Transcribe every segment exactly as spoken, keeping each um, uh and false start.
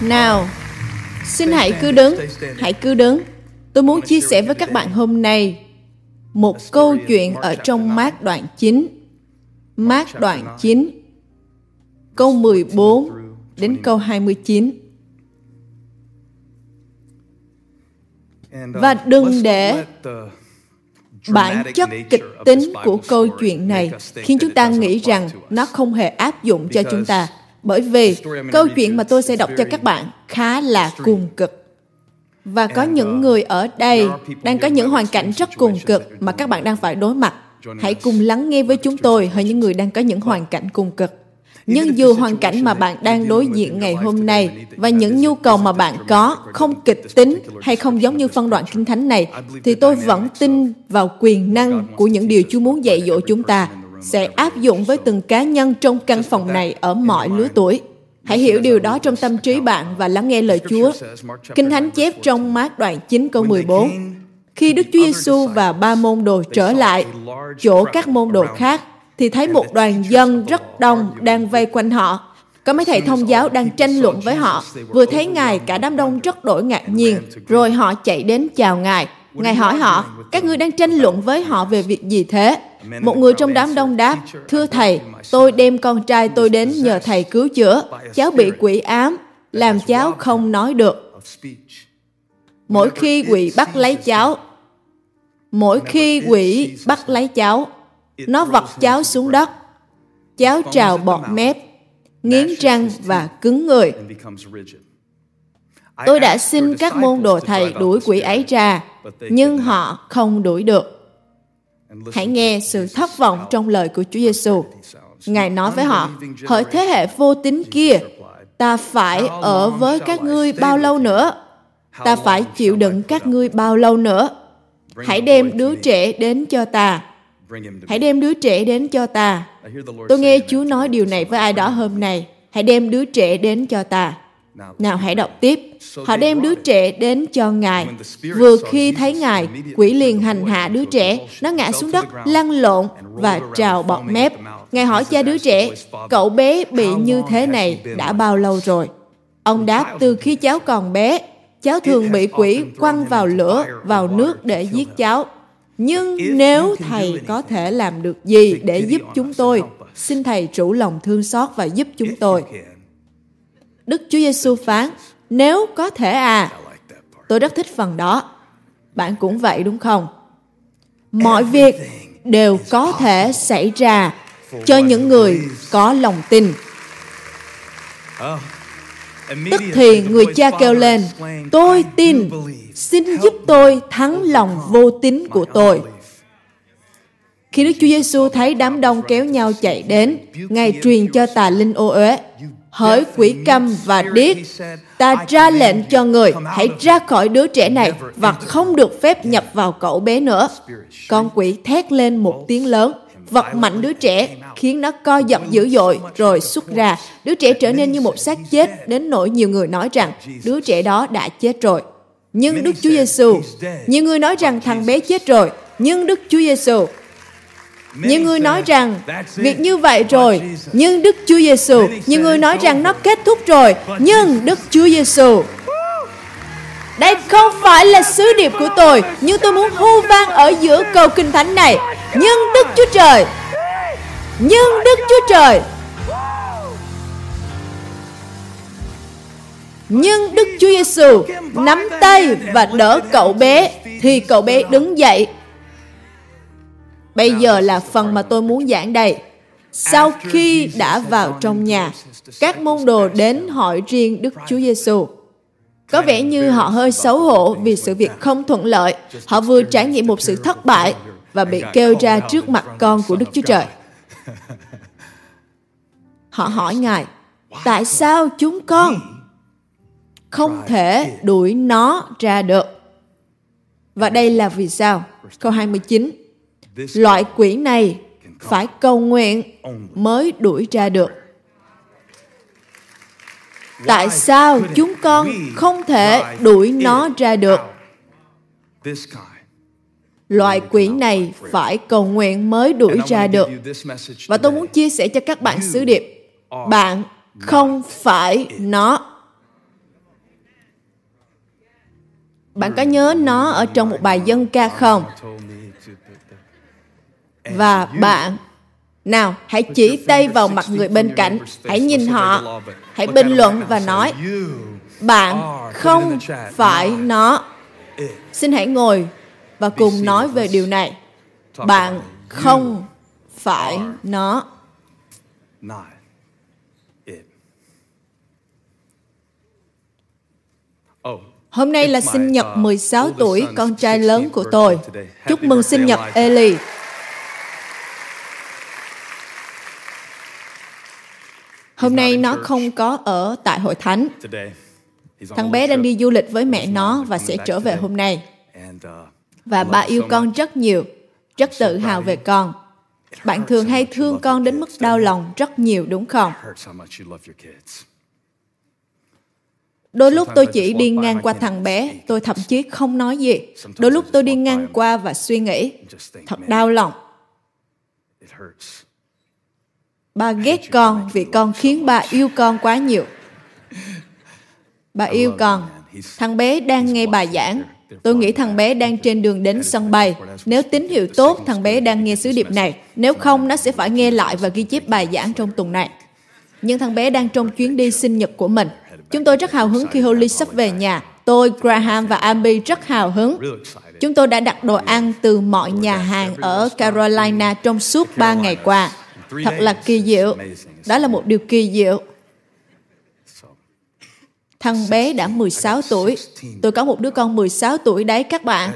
Nào, xin hãy cứ đứng, hãy cứ đứng. Tôi muốn chia sẻ với các bạn hôm nay một câu chuyện ở trong Mác đoạn chín. Mác đoạn chín, câu mười bốn đến câu hai mươi chín. Và đừng để bản chất kịch tính của câu chuyện này khiến chúng ta nghĩ rằng nó không hề áp dụng cho chúng ta. Bởi vì câu chuyện mà tôi sẽ đọc cho các bạn khá là cùng cực. Và có những người ở đây đang có những hoàn cảnh rất cùng cực mà các bạn đang phải đối mặt. Hãy cùng lắng nghe với chúng tôi hỡi những người đang có những hoàn cảnh cùng cực. Nhưng dù hoàn cảnh mà bạn đang đối diện ngày hôm nay và những nhu cầu mà bạn có không kịch tính hay không giống như phân đoạn Kinh Thánh này, thì tôi vẫn tin vào quyền năng của những điều Chúa muốn dạy dỗ chúng ta sẽ áp dụng với từng cá nhân trong căn phòng này ở mọi lứa tuổi. Hãy hiểu điều đó trong tâm trí bạn và lắng nghe lời Chúa. Kinh Thánh chép trong Mác đoạn chín câu mười bốn, khi Đức Chúa Giêsu và ba môn đồ trở lại chỗ các môn đồ khác, thì thấy một đoàn dân rất đông đang vây quanh họ. Có mấy thầy thông giáo đang tranh luận với họ. Vừa thấy Ngài, cả đám đông rất đổi ngạc nhiên, rồi họ chạy đến chào Ngài. Ngài hỏi họ, các ngươi đang tranh luận với họ về việc gì thế? Một người trong đám đông đáp, thưa Thầy, tôi đem con trai tôi đến nhờ Thầy cứu chữa. Cháu bị quỷ ám, làm cháu không nói được. Mỗi khi quỷ bắt lấy cháu, mỗi khi quỷ bắt lấy cháu, nó vật cháu xuống đất, cháu trào bọt mép, nghiến răng và cứng người. Tôi đã xin các môn đồ Thầy đuổi quỷ ấy ra, nhưng họ không đuổi được. Hãy nghe sự thất vọng trong lời của Chúa Giêsu. Ngài nói với họ, hỡi thế hệ vô tín kia, ta phải ở với các ngươi bao lâu nữa? Ta phải chịu đựng các ngươi bao lâu nữa? Hãy đem đứa trẻ đến cho ta. Hãy đem đứa trẻ đến cho ta. Tôi nghe Chúa nói điều này với ai đó hôm nay. Hãy đem đứa trẻ đến cho ta. Nào hãy đọc tiếp. Họ đem đứa trẻ đến cho Ngài. Vừa khi thấy Ngài, quỷ liền hành hạ đứa trẻ. Nó ngã xuống đất, lăn lộn và trào bọt mép. Ngài hỏi cha đứa trẻ, cậu bé bị như thế này đã bao lâu rồi? Ông đáp, từ khi cháu còn bé, cháu thường bị quỷ quăng vào lửa, vào nước để giết cháu. Nhưng nếu Thầy có thể làm được gì để giúp chúng tôi, xin Thầy rủ lòng thương xót và giúp chúng tôi. Đức Chúa Giêsu phán, nếu có thể à. Tôi rất thích phần đó. Bạn cũng vậy đúng không? Mọi việc đều có thể xảy ra cho những người có lòng tin. Tức thì người cha kêu lên, tôi tin, xin giúp tôi thắng lòng vô tín của tôi. Khi Đức Chúa Giêsu thấy đám đông kéo nhau chạy đến, Ngài truyền cho tà linh ô uế, hỡi quỷ câm và điếc, ta ra lệnh cho người, hãy ra khỏi đứa trẻ này và không được phép nhập vào cậu bé nữa. Con quỷ thét lên một tiếng lớn, vật mạnh đứa trẻ, khiến nó co giật dữ dội, rồi xuất ra. Đứa trẻ trở nên như một xác chết, đến nỗi nhiều người nói rằng đứa trẻ đó đã chết rồi. Nhưng Đức Chúa Giêsu, nhiều người nói rằng thằng bé chết rồi, nhưng Đức Chúa Giêsu, nhiều người nói rằng việc như vậy rồi, nhưng Đức Chúa Giêsu, nhiều người nói rằng nó kết thúc rồi, nhưng Đức Chúa Giêsu. Đây không phải là sứ điệp của tôi, nhưng tôi muốn hô vang ở giữa câu Kinh Thánh này. Nhưng Đức Chúa Trời, nhưng Đức Chúa Trời, nhưng Đức Chúa Giêsu nắm tay và đỡ cậu bé, thì cậu bé đứng dậy. Bây giờ là phần mà tôi muốn giảng đây. Sau khi đã vào trong nhà, các môn đồ đến hỏi riêng Đức Chúa Giêsu. Có vẻ như họ hơi xấu hổ vì sự việc không thuận lợi. Họ vừa trải nghiệm một sự thất bại và bị kêu ra trước mặt con của Đức Chúa Trời. Họ hỏi Ngài, tại sao chúng con không thể đuổi nó ra được? Và đây là vì sao? Câu hai mươi chín. Loại quỷ này phải cầu nguyện mới đuổi ra được. Tại sao chúng con không thể đuổi nó ra được? Loại quỷ này phải cầu nguyện mới đuổi ra được. Và tôi muốn chia sẻ cho các bạn sứ điệp. Bạn không phải nó. Bạn có nhớ nó ở trong một bài dân ca không? Và bạn, nào, hãy chỉ tay vào mặt người bên cạnh, hãy nhìn họ, hãy bình luận và nói, bạn không phải nó. Xin hãy ngồi và cùng nói về điều này. Bạn không phải nó. Hôm nay là sinh nhật mười sáu tuổi con trai lớn của tôi. Chúc mừng sinh nhật Eli. Hôm nay nó không có ở tại hội thánh. Thằng bé đang đi du lịch với mẹ nó và sẽ trở về hôm nay. Và bà yêu con rất nhiều, rất tự hào về con. Bạn thường hay thương con đến mức đau lòng rất nhiều, đúng không? Đôi lúc tôi chỉ đi ngang qua thằng bé, tôi thậm chí không nói gì. Đôi lúc tôi đi ngang qua và suy nghĩ, thật đau lòng. Ba ghét con vì con khiến ba yêu con quá nhiều. Ba yêu con. Thằng bé đang nghe bài giảng. Tôi nghĩ thằng bé đang trên đường đến sân bay. Nếu tín hiệu tốt, thằng bé đang nghe sứ điệp này. Nếu không, nó sẽ phải nghe lại và ghi chép bài giảng trong tuần này. Nhưng thằng bé đang trong chuyến đi sinh nhật của mình. Chúng tôi rất hào hứng khi Holly sắp về nhà. Tôi, Graham và Amy rất hào hứng. Chúng tôi đã đặt đồ ăn từ mọi nhà hàng ở Carolina trong suốt ba ngày qua. Thật là kỳ diệu. Đó là một điều kỳ diệu. Thằng bé đã mười sáu tuổi. Tôi có một đứa con mười sáu tuổi đấy các bạn.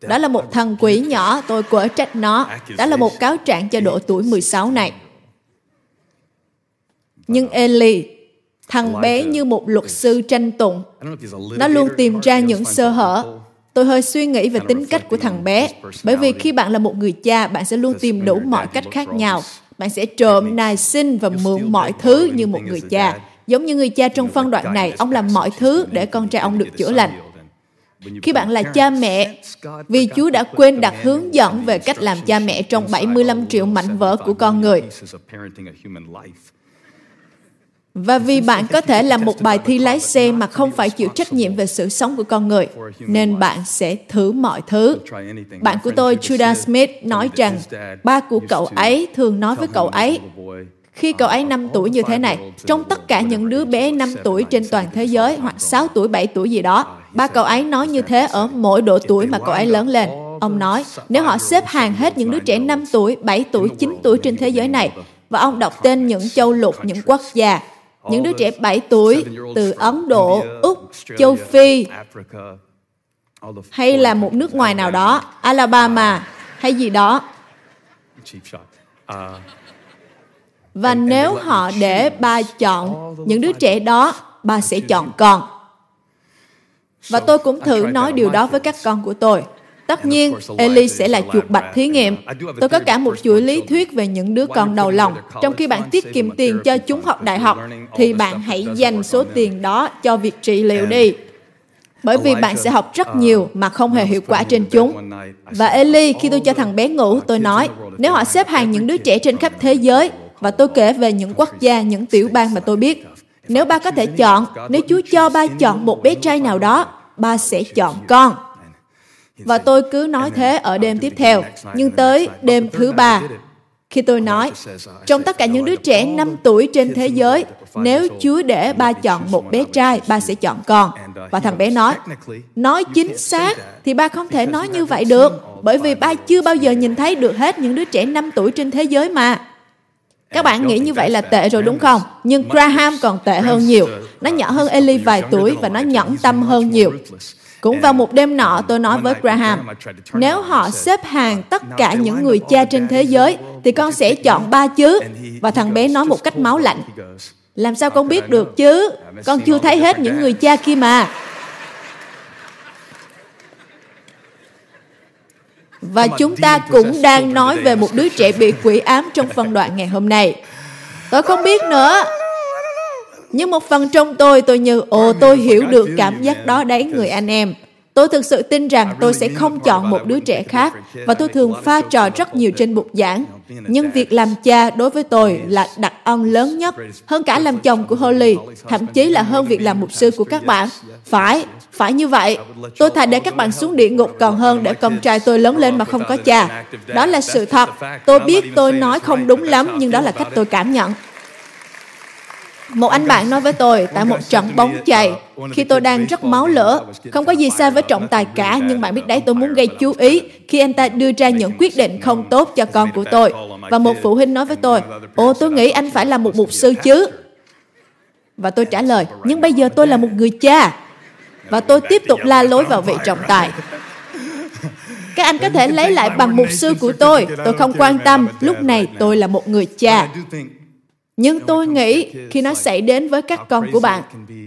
Đó là một thằng quỷ nhỏ, tôi quở trách nó. Đó là một cáo trạng cho độ tuổi mười sáu này. Nhưng Eli, thằng bé như một luật sư tranh tụng. Nó luôn tìm ra những sơ hở. Tôi hơi suy nghĩ về tính cách của thằng bé. Bởi vì khi bạn là một người cha, bạn sẽ luôn tìm đủ mọi cách khác nhau. Bạn sẽ trộm, nài xin và mượn mọi thứ như một người cha. Giống như người cha trong phân đoạn này, ông làm mọi thứ để con trai ông được chữa lành. Khi bạn là cha mẹ, vì Chúa đã quên đặt hướng dẫn về cách làm cha mẹ trong bảy mươi lăm triệu mảnh vỡ của con người. Và vì bạn có thể làm một bài thi lái xe mà không phải chịu trách nhiệm về sự sống của con người, nên bạn sẽ thử mọi thứ. Bạn của tôi, Judah Smith, nói rằng ba của cậu ấy thường nói với cậu ấy, khi cậu ấy năm tuổi như thế này, trong tất cả những đứa bé năm tuổi trên toàn thế giới, hoặc sáu tuổi, bảy tuổi gì đó, ba cậu ấy nói như thế ở mỗi độ tuổi mà cậu ấy lớn lên. Ông nói, nếu họ xếp hàng hết những đứa trẻ năm tuổi, bảy tuổi, chín tuổi trên thế giới này, và ông đọc tên những châu lục, những quốc gia, những đứa trẻ bảy tuổi từ Ấn Độ, Úc, Châu Phi, hay là một nước ngoài nào đó, Alabama, hay gì đó. Và nếu họ để ba chọn những đứa trẻ đó, ba sẽ chọn con. Và tôi cũng thử nói điều đó với các con của tôi. Tất nhiên, Eli sẽ là chuột bạch thí nghiệm. Tôi có cả một chuỗi lý thuyết về những đứa con đầu lòng. Trong khi bạn tiết kiệm tiền cho chúng học đại học, thì bạn hãy dành số tiền đó cho việc trị liệu đi. Bởi vì bạn sẽ học rất nhiều mà không hề hiệu quả trên chúng. Và Eli, khi tôi cho thằng bé ngủ, tôi nói, nếu họ xếp hàng những đứa trẻ trên khắp thế giới, và tôi kể về những quốc gia, những tiểu bang mà tôi biết. Nếu ba có thể chọn, nếu Chúa cho ba chọn một bé trai nào đó, ba sẽ chọn con. Và tôi cứ nói thế ở đêm tiếp theo. Nhưng tới đêm thứ ba, khi tôi nói, trong tất cả những đứa trẻ năm tuổi trên thế giới, nếu Chúa để ba chọn một bé trai, ba sẽ chọn con. Và thằng bé nói, nói chính xác thì ba không thể nói như vậy được, bởi vì ba chưa bao giờ nhìn thấy được hết những đứa trẻ năm tuổi trên thế giới mà. Các bạn nghĩ như vậy là tệ rồi đúng không? Nhưng Graham còn tệ hơn nhiều. Nó nhỏ hơn Eli vài tuổi và nó nhẫn tâm hơn nhiều. Cũng vào một đêm nọ, tôi nói với Graham, nếu họ xếp hàng tất cả những người cha trên thế giới, thì con sẽ chọn ba chứ. Và thằng bé nói một cách máu lạnh, làm sao con biết được chứ? Con chưa thấy hết những người cha kia mà. Và chúng ta cũng đang nói về một đứa trẻ bị quỷ ám trong phân đoạn ngày hôm nay. Tôi không biết nữa. Nhưng một phần trong tôi, tôi như, ồ, tôi hiểu được cảm giác đó đấy người anh em. Tôi thực sự tin rằng tôi sẽ không chọn một đứa trẻ khác, và tôi thường pha trò rất nhiều trên bục giảng. Nhưng việc làm cha đối với tôi là đặc ân lớn nhất, hơn cả làm chồng của Holly, thậm chí là hơn việc làm mục sư của các bạn. Phải, phải như vậy. Tôi thà để các bạn xuống địa ngục còn hơn để con trai tôi lớn lên mà không có cha. Đó là sự thật. Tôi biết tôi nói không đúng lắm, nhưng đó là cách tôi cảm nhận. Một anh bạn nói với tôi tại một trận bóng chày, khi tôi đang rất máu lửa, không có gì sai với trọng tài cả, nhưng bạn biết đấy, tôi muốn gây chú ý khi anh ta đưa ra những quyết định không tốt cho con của tôi. Và một phụ huynh nói với tôi, ồ, tôi nghĩ anh phải là một mục sư chứ. Và tôi trả lời, nhưng bây giờ tôi là một người cha. Và tôi tiếp tục la lối vào vị trọng tài. Các anh có thể lấy lại bằng mục sư của tôi, tôi không quan tâm, lúc này tôi là một người cha. Nhưng tôi nghĩ khi nó xảy đến với các con của bạn,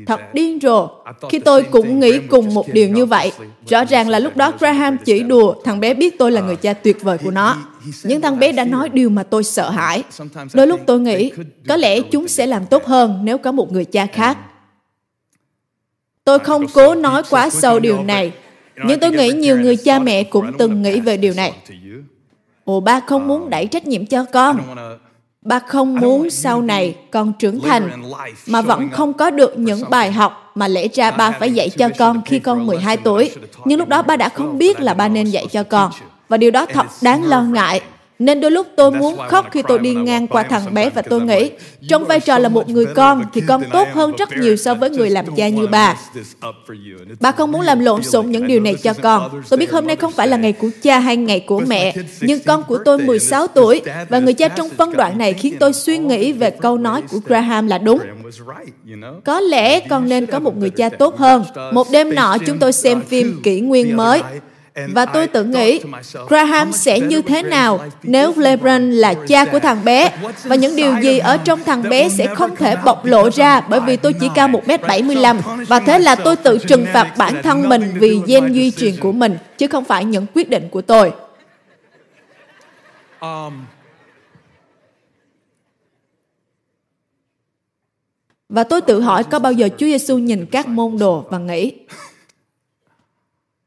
thật điên rồ. Khi tôi cũng nghĩ cùng một điều như vậy, rõ ràng là lúc đó Graham chỉ đùa, thằng bé biết tôi là người cha tuyệt vời của nó. Nhưng thằng bé đã nói điều mà tôi sợ hãi. Đôi lúc tôi nghĩ, có lẽ chúng sẽ làm tốt hơn nếu có một người cha khác. Tôi không cố nói quá sâu điều này, nhưng tôi nghĩ nhiều người cha mẹ cũng từng nghĩ về điều này. Ồ, ba không muốn đẩy trách nhiệm cho con. Ba không muốn sau này con trưởng thành mà vẫn không có được những bài học mà lẽ ra ba phải dạy cho con khi con mười hai tuổi. Nhưng lúc đó ba đã không biết là ba nên dạy cho con. Và điều đó thật đáng lo ngại. Nên đôi lúc tôi muốn khóc khi tôi đi ngang qua thằng bé và tôi nghĩ, trong vai trò là một người con thì con tốt hơn rất nhiều so với người làm cha như bà. Bà không muốn làm lộn xộn những điều này cho con. Tôi biết hôm nay không phải là ngày của cha hay ngày của mẹ, nhưng con của tôi mười sáu tuổi và người cha trong phân đoạn này khiến tôi suy nghĩ về câu nói của Graham là đúng. Có lẽ con nên có một người cha tốt hơn. Một đêm nọ chúng tôi xem phim Kỷ Nguyên mới. Và tôi tự nghĩ, Graham sẽ như thế nào nếu LeBron là cha của thằng bé, và những điều gì ở trong thằng bé sẽ không thể bộc lộ ra bởi vì tôi chỉ cao một mét bảy mươi lăm, và thế là tôi tự trừng phạt bản thân mình vì gen di truyền của mình, chứ không phải những quyết định của tôi. Và tôi tự hỏi có bao giờ Chúa Giêsu nhìn các môn đồ và nghĩ,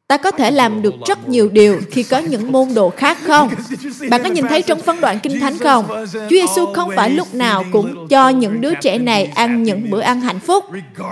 ta có thể làm được rất nhiều điều khi có những môn đồ khác không? Bạn có nhìn thấy trong phân đoạn Kinh Thánh không? Chúa Giêsu không phải lúc nào cũng cho những đứa trẻ này ăn những bữa ăn hạnh phúc.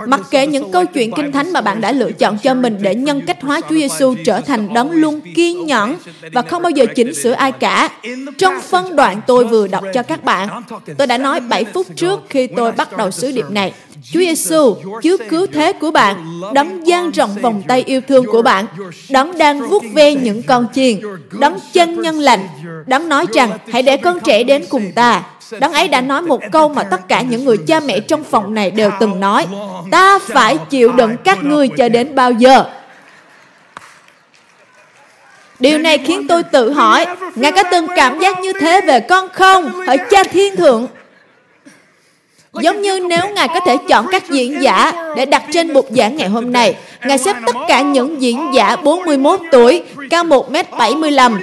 Mặc kệ những câu chuyện Kinh Thánh mà bạn đã lựa chọn cho mình để nhân cách hóa Chúa Giêsu trở thành đấng luôn kiên nhẫn và không bao giờ chỉnh sửa ai cả. Trong phân đoạn tôi vừa đọc cho các bạn, tôi đã nói bảy phút trước khi tôi bắt đầu sứ điệp này, Chúa Giêsu, Chúa cứu thế của bạn, đấng dang rộng vòng tay yêu thương của bạn, đấng đang vuốt ve những con chiên, đấng chân nhân lành, đấng nói rằng hãy để con trẻ đến cùng ta. Đấng ấy đã nói một câu mà tất cả những người cha mẹ trong phòng này đều từng nói, ta phải chịu đựng các ngươi cho đến bao giờ? Điều này khiến tôi tự hỏi, Ngài có từng cảm giác như thế về con không, hỡi Cha Thiên Thượng? Giống như nếu Ngài có thể chọn các diễn giả để đặt trên bục giảng ngày hôm nay, Ngài xếp tất cả những diễn giả bốn mươi mốt tuổi, cao một mét bảy mươi lăm,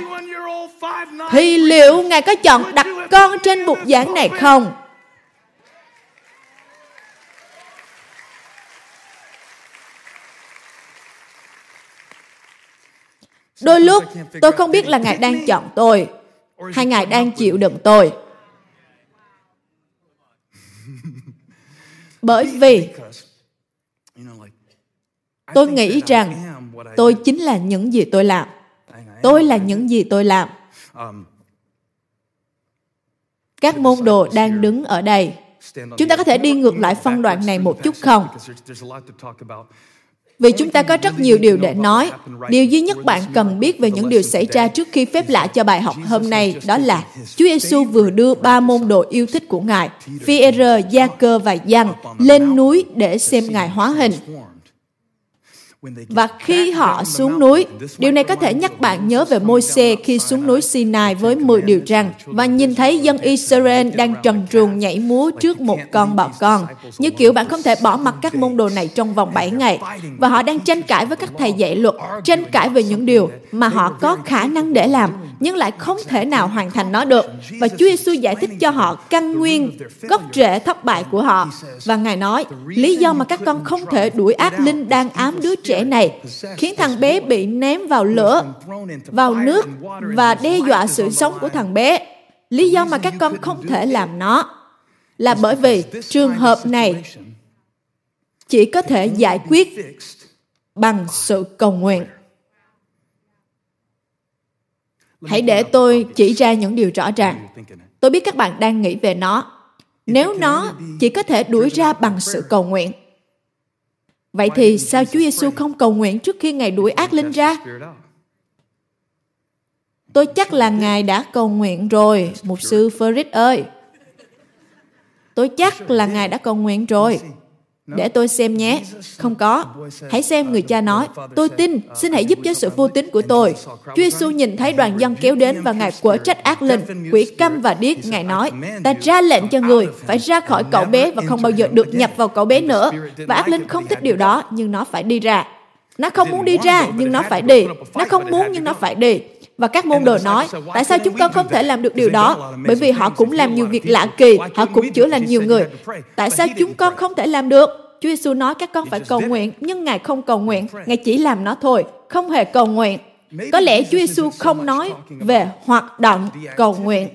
thì liệu Ngài có chọn đặt con trên bục giảng này không? Đôi lúc, tôi không biết là Ngài đang chọn tôi, hay Ngài đang chịu đựng tôi. Bởi vì tôi nghĩ rằng tôi chính là những gì tôi làm. Tôi là những gì tôi làm. Các môn đồ đang đứng ở đây. Chúng ta có thể đi ngược lại phân đoạn này một chút không? Vì chúng ta có rất nhiều điều để nói. Điều duy nhất bạn cần biết về những điều xảy ra trước khi phép lạ cho bài học hôm nay đó là Chúa Giêsu vừa đưa ba môn đồ yêu thích của Ngài, Phi-e-rơ, Gia Cơ và Giăng, lên núi để xem Ngài hóa hình. Và khi họ xuống núi, điều này có thể nhắc bạn nhớ về Mô-i-se khi xuống núi Sinai với mười điều răn và nhìn thấy dân Israel đang trần truồng nhảy múa trước một con bọ con. Như kiểu bạn không thể bỏ mặc các môn đồ này trong vòng bảy ngày, và họ đang tranh cãi với các thầy dạy luật, tranh cãi về những điều mà họ có khả năng để làm, nhưng lại không thể nào hoàn thành nó được. Và Chúa Giêsu giải thích cho họ căn nguyên, gốc rễ thất bại của họ. Và Ngài nói, lý do mà các con không thể đuổi ác linh đang ám đứa trẻ trẻ này, khiến thằng bé bị ném vào lửa, vào nước và đe dọa sự sống của thằng bé. Lý do mà các con không thể làm nó là bởi vì trường hợp này chỉ có thể giải quyết bằng sự cầu nguyện. Hãy để tôi chỉ ra những điều rõ ràng. Tôi biết các bạn đang nghĩ về nó. Nếu nó chỉ có thể đuổi ra bằng sự cầu nguyện, vậy thì sao Chúa Giêsu không cầu nguyện trước khi Ngài đuổi ác linh ra? Tôi chắc là Ngài đã cầu nguyện rồi, Mục sư Frederick ơi. Tôi chắc là Ngài đã cầu nguyện rồi. Để tôi xem nhé. Không có. Hãy xem, người cha nói, tôi tin, xin hãy giúp cho sự vô tín của tôi. Chúa Giêsu nhìn thấy đoàn dân kéo đến và Ngài quở trách ác linh, quỷ câm và điếc. Ngài nói, ta ra lệnh cho người phải ra khỏi cậu bé và không bao giờ được nhập vào cậu bé nữa. Và ác linh không thích điều đó, nhưng nó phải đi ra. Nó không muốn đi ra, nhưng nó phải đi. Nó không muốn, nhưng nó phải đi. Và các môn đồ nói, tại sao chúng con không thể làm được điều đó? Bởi vì họ cũng làm nhiều việc lạ kỳ, họ cũng chữa lành nhiều người. Tại sao chúng con không thể làm được? Chúa Giêsu nói các con phải cầu nguyện, nhưng Ngài không cầu nguyện, Ngài chỉ làm nó thôi, không hề cầu nguyện. Có lẽ Chúa Giêsu không nói về hoạt động cầu nguyện,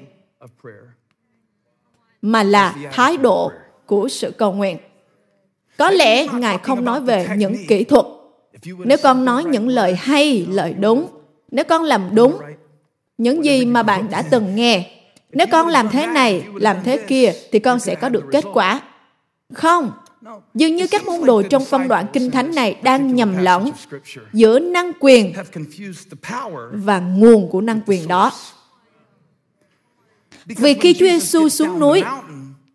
mà là thái độ của sự cầu nguyện. Có lẽ Ngài không nói về những kỹ thuật. Nếu con nói những lời hay, lời đúng, nếu con làm đúng những gì mà bạn đã từng nghe, nếu con làm thế này, làm thế kia, thì con sẽ có được kết quả. Không. Dường như các môn đồ trong phân đoạn Kinh Thánh này đang nhầm lẫn giữa năng quyền và nguồn của năng quyền đó. Vì khi Chúa Giêsu xuống núi,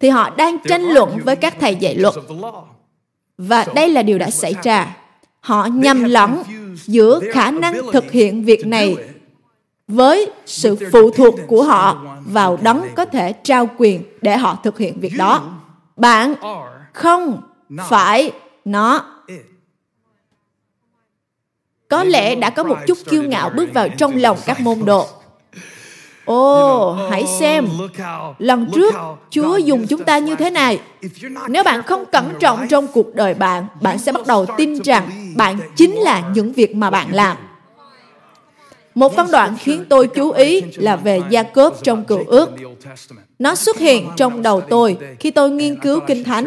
thì họ đang tranh luận với các thầy dạy luật. Và đây là điều đã xảy ra. Họ nhầm lẫn giữa khả năng thực hiện việc này với sự phụ thuộc của họ vào đấng có thể trao quyền để họ thực hiện việc đó. Bạn không phải nó. Có lẽ đã có một chút kiêu ngạo bước vào trong lòng các môn đồ. Ồ, oh, hãy xem, lần trước Chúa dùng chúng ta như thế này. Nếu bạn không cẩn trọng trong cuộc đời bạn, bạn sẽ bắt đầu tin rằng bạn chính là những việc mà bạn làm. Một phân đoạn khiến tôi chú ý là về Gia Cơ trong Cựu Ước. Nó xuất hiện trong đầu tôi khi tôi nghiên cứu Kinh Thánh,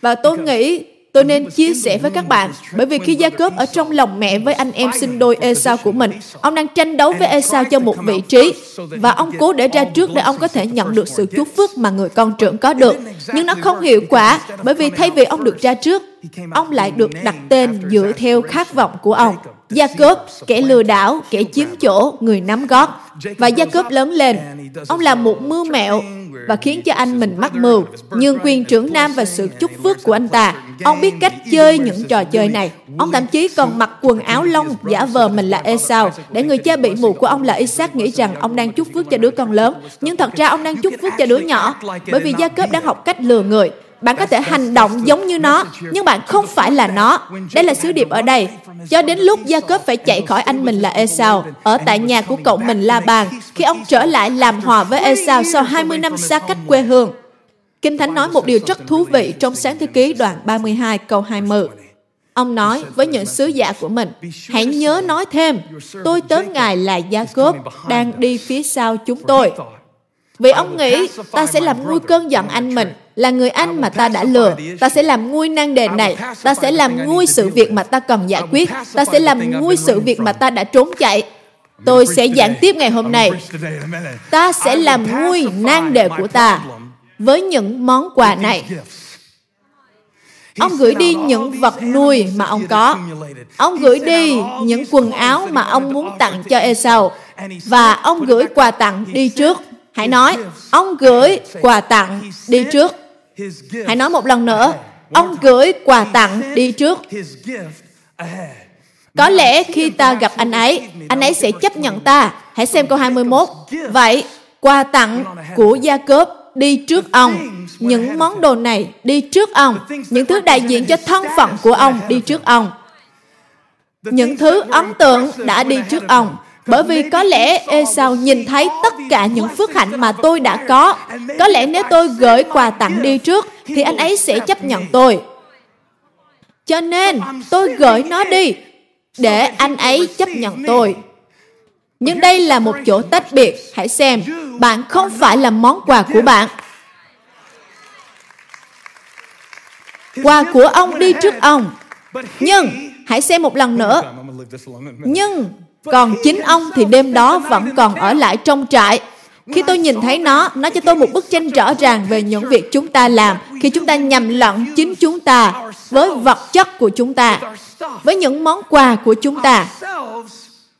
và tôi nghĩ tôi nên chia sẻ với các bạn, bởi vì khi Gia-cốp ở trong lòng mẹ với anh em sinh đôi Esau của mình, ông đang tranh đấu với Esau cho một vị trí, và ông cố để ra trước để ông có thể nhận được sự chúc phước mà người con trưởng có được. Nhưng nó không hiệu quả, bởi vì thay vì ông được ra trước, ông lại được đặt tên dựa theo khát vọng của ông. Gia-cốp, kẻ lừa đảo, kẻ chiếm chỗ, người nắm gót. Và Gia-cốp lớn lên, ông làm một mưu mẹo và khiến cho anh mình mắc mưu, nhưng quyền trưởng nam và sự chúc phước của anh ta. Ông biết cách chơi những trò chơi này. Ông thậm chí còn mặc quần áo lông, giả vờ mình là Esau, để người cha bị mù của ông là Isaac nghĩ rằng ông đang chúc phước cho đứa con lớn, nhưng thật ra ông đang chúc phước cho đứa nhỏ, bởi vì Gia-cốp đang học cách lừa người. Bạn có thể hành động giống như nó, nhưng bạn không phải là nó. Đây là sứ điệp ở đây. Cho đến lúc Gia-cốp phải chạy khỏi anh mình là Esau, ở tại nhà của cậu mình La-ban, khi ông trở lại làm hòa với Esau sau hai mươi năm xa cách quê hương. Kinh Thánh nói một điều rất thú vị trong Sáng thế ký đoạn ba mươi hai câu hai mươi. Ông nói với những sứ giả của mình, hãy nhớ nói thêm, tôi tớ ngài là Gia-cốp đang đi phía sau chúng tôi. Vì ông nghĩ, ta sẽ làm nguôi cơn giận anh mình, là người anh mà ta đã lừa. Ta sẽ làm nguôi nan đề này. Ta sẽ làm nguôi sự việc mà ta cần giải quyết. Ta sẽ làm nguôi sự việc mà ta đã trốn chạy. Tôi sẽ giảng tiếp ngày hôm nay. Ta sẽ làm nguôi nan đề của ta với những món quà này. Ông gửi đi những vật nuôi mà ông có. Ông gửi đi những quần áo mà ông muốn tặng cho Esau. Và ông gửi quà tặng đi trước. Hãy nói, ông gửi quà tặng đi trước. Hãy nói một lần nữa, ông gửi quà tặng đi trước. Có lẽ khi ta gặp anh ấy, anh ấy sẽ chấp nhận ta. Hãy xem câu hai mươi mốt. Vậy, quà tặng của Gia-cốp đi trước ông. Những món đồ này đi trước ông. Những thứ đại diện cho thân phận của ông đi trước ông. Những thứ ấn tượng đã đi trước ông. Bởi vì có lẽ Esau nhìn thấy tất cả những phước hạnh mà tôi đã có. Có lẽ nếu tôi gửi quà tặng đi trước, thì anh ấy sẽ chấp nhận tôi. Cho nên, tôi gửi nó đi. để anh ấy chấp nhận tôi. Nhưng đây là một chỗ tách biệt. Hãy xem, bạn không phải là món quà của bạn. Quà của ông đi trước ông. Nhưng, hãy xem một lần nữa. Nhưng, còn chính ông thì đêm đó vẫn còn ở lại trong trại. Khi tôi nhìn thấy nó, nó cho tôi một bức tranh rõ ràng về những việc chúng ta làm khi chúng ta nhầm lẫn chính chúng ta với vật chất của chúng ta, với những món quà của chúng ta.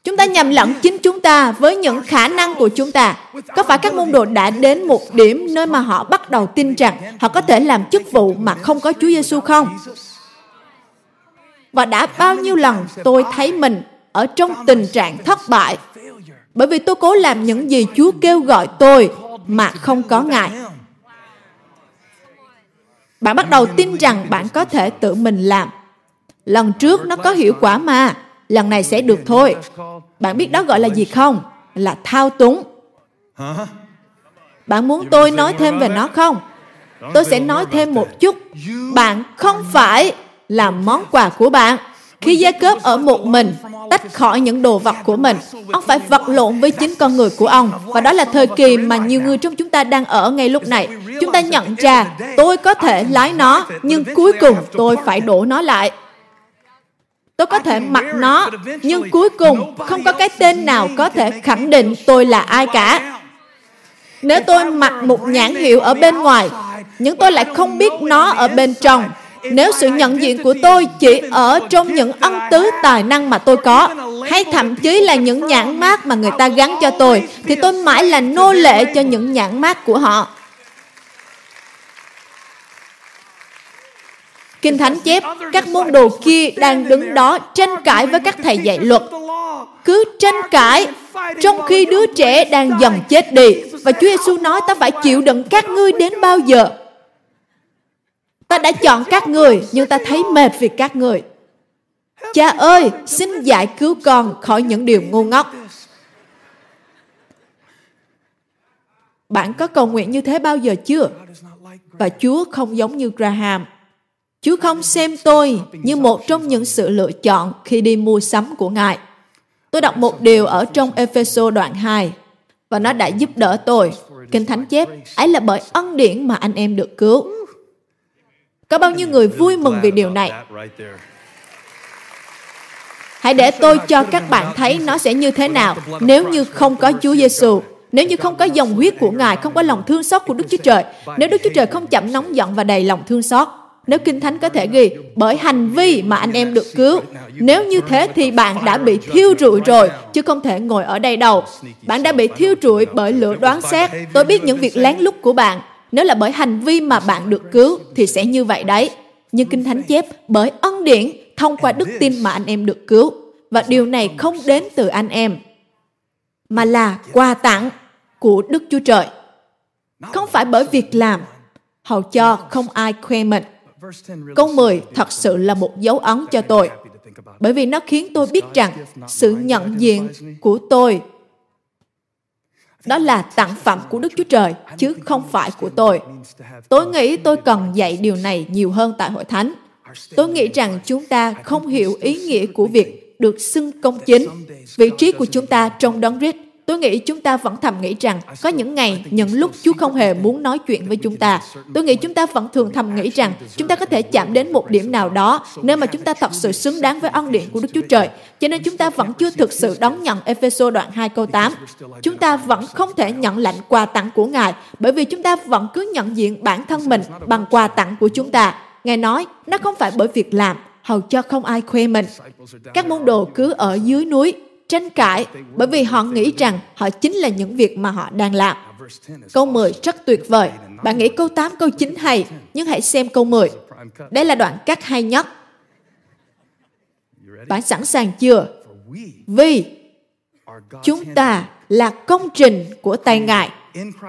Chúng ta nhầm lẫn chính chúng ta với những khả năng của chúng ta. Có phải các môn đồ đã đến một điểm nơi mà họ bắt đầu tin rằng họ có thể làm chức vụ mà không có Chúa Giêsu không? Và đã bao nhiêu lần tôi thấy mình ở trong tình trạng thất bại bởi vì tôi cố làm những gì Chúa kêu gọi tôi mà không có Ngài. Bạn bắt đầu tin rằng bạn có thể tự mình làm. Lần trước nó có hiệu quả mà, lần này sẽ được thôi. Bạn biết đó gọi là gì không? Là thao túng. Bạn muốn tôi nói thêm về nó không? Tôi sẽ nói thêm một chút. Bạn không phải là món quà của bạn. Khi Gia Cớp ở một mình, tách khỏi những đồ vật của mình, ông phải vật lộn với chính con người của ông. Và đó là thời kỳ mà nhiều người trong chúng ta đang ở ngay lúc này. Chúng ta nhận ra, tôi có thể lái nó, nhưng cuối cùng tôi phải đổ nó lại. Tôi có thể mặc nó, nhưng cuối cùng không có cái tên nào có thể khẳng định tôi là ai cả. Nếu tôi mặc một nhãn hiệu ở bên ngoài, nhưng tôi lại không biết nó ở bên trong, nếu sự nhận diện của tôi chỉ ở trong những ân tứ tài năng mà tôi có, hay thậm chí là những nhãn mác mà người ta gắn cho tôi, thì tôi mãi là nô lệ cho những nhãn mác của họ. Kinh Thánh chép, các môn đồ kia đang đứng đó tranh cãi với các thầy dạy luật. Cứ tranh cãi, trong khi đứa trẻ đang dần chết đi. Và Chúa Giêsu nói, ta phải chịu đựng các ngươi đến bao giờ? Ta đã chọn các người, nhưng ta thấy mệt vì các người. Cha ơi, xin giải cứu con khỏi những điều ngu ngốc. Bạn có cầu nguyện như thế bao giờ chưa? Và Chúa không giống như Graham. Chúa không xem tôi như một trong những sự lựa chọn khi đi mua sắm của Ngài. Tôi đọc một điều ở trong Ê-phê-sô đoạn hai, và nó đã giúp đỡ tôi. Kinh Thánh chép, ấy là bởi ân điển mà anh em được cứu. Có bao nhiêu người vui mừng vì điều này? Hãy để tôi cho các bạn thấy nó sẽ như thế nào nếu như không có Chúa Giêsu, nếu như không có dòng huyết của Ngài, không có lòng thương xót của Đức Chúa Trời, nếu Đức Chúa Trời không chậm nóng giận và đầy lòng thương xót, nếu Kinh Thánh có thể ghi, bởi hành vi mà anh em được cứu. Nếu như thế thì bạn đã bị thiêu rụi rồi, chứ không thể ngồi ở đây đâu. Bạn đã bị thiêu rụi bởi lửa đoán xét. Tôi biết những việc lén lút của bạn. Nếu là bởi hành vi mà bạn được cứu, thì sẽ như vậy đấy. Nhưng Kinh Thánh chép, bởi ân điển, thông qua đức tin mà anh em được cứu. Và điều này không đến từ anh em, mà là quà tặng của Đức Chúa Trời. Không phải bởi việc làm, hầu cho không ai khoe mình. Câu mười thật sự là một dấu ấn cho tôi, bởi vì nó khiến tôi biết rằng sự nhận diện của tôi đó là tặng phẩm của Đức Chúa Trời, chứ không phải của tôi. Tôi nghĩ tôi cần dạy điều này nhiều hơn tại Hội Thánh. Tôi nghĩ rằng chúng ta không hiểu ý nghĩa của việc được xưng công chính, vị trí của chúng ta trong Đấng Christ. Tôi nghĩ chúng ta vẫn thầm nghĩ rằng có những ngày, những lúc Chúa không hề muốn nói chuyện với chúng ta. Tôi nghĩ chúng ta vẫn thường thầm nghĩ rằng chúng ta có thể chạm đến một điểm nào đó nơi mà chúng ta thật sự xứng đáng với ân điển của Đức Chúa Trời. Cho nên chúng ta vẫn chưa thực sự đón nhận Ê-phê-sô đoạn hai câu tám. Chúng ta vẫn không thể nhận lãnh quà tặng của Ngài bởi vì chúng ta vẫn cứ nhận diện bản thân mình bằng quà tặng của chúng ta. Ngài nói, nó không phải bởi việc làm, hầu cho không ai khoe mình. Các môn đồ cứ ở dưới núi tranh cãi bởi vì họ nghĩ rằng họ chính là những việc mà họ đang làm. Câu mười rất tuyệt vời. Bạn nghĩ câu tám, câu chín hay, nhưng hãy xem câu mười. Đây là đoạn cắt hay nhất. Bạn sẵn sàng chưa? Vì chúng ta là công trình của tay Ngài,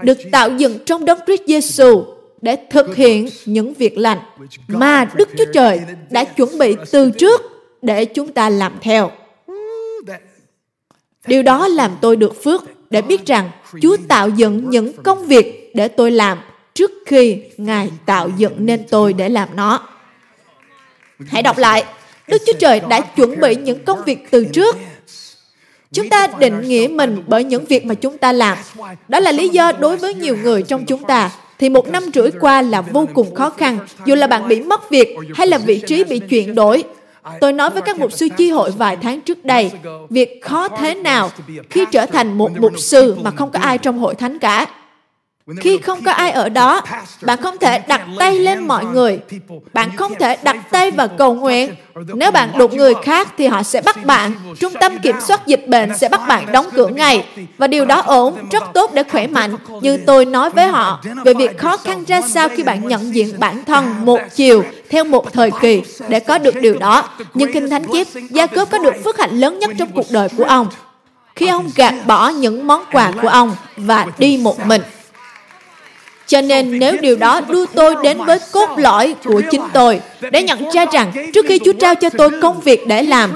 được tạo dựng trong Đấng Christ Giêsu để thực hiện những việc lành mà Đức Chúa Trời đã chuẩn bị từ trước để chúng ta làm theo. Điều đó làm tôi được phước để biết rằng Chúa tạo dựng những công việc để tôi làm trước khi Ngài tạo dựng nên tôi để làm nó. Hãy đọc lại. Đức Chúa Trời đã chuẩn bị những công việc từ trước. Chúng ta định nghĩa mình bởi những việc mà chúng ta làm. Đó là lý do đối với nhiều người trong chúng ta, thì một năm rưỡi qua là vô cùng khó khăn, dù là bạn bị mất việc hay là vị trí bị chuyển đổi. Tôi nói với các mục sư chi hội vài tháng trước đây, việc khó thế nào khi trở thành một mục sư mà không có ai trong hội thánh cả. Khi không có ai ở đó, bạn không thể đặt tay lên mọi người. Bạn không thể đặt tay vào cầu nguyện. Nếu bạn đụng người khác thì họ sẽ bắt bạn. Trung tâm kiểm soát dịch bệnh sẽ bắt bạn đóng cửa ngay. Và điều đó ổn, rất tốt để khỏe mạnh. Như tôi nói với họ về việc khó khăn ra sao khi bạn nhận diện bản thân một chiều theo một thời kỳ để có được điều đó. Nhưng Kinh Thánh chép, Gia Cơ có được phước hạnh lớn nhất trong cuộc đời của ông khi ông gạt bỏ những món quà của ông và đi một mình. Cho nên nếu điều đó đưa tôi đến với cốt lõi của chính tôi, để nhận ra rằng trước khi Chúa trao cho tôi công việc để làm,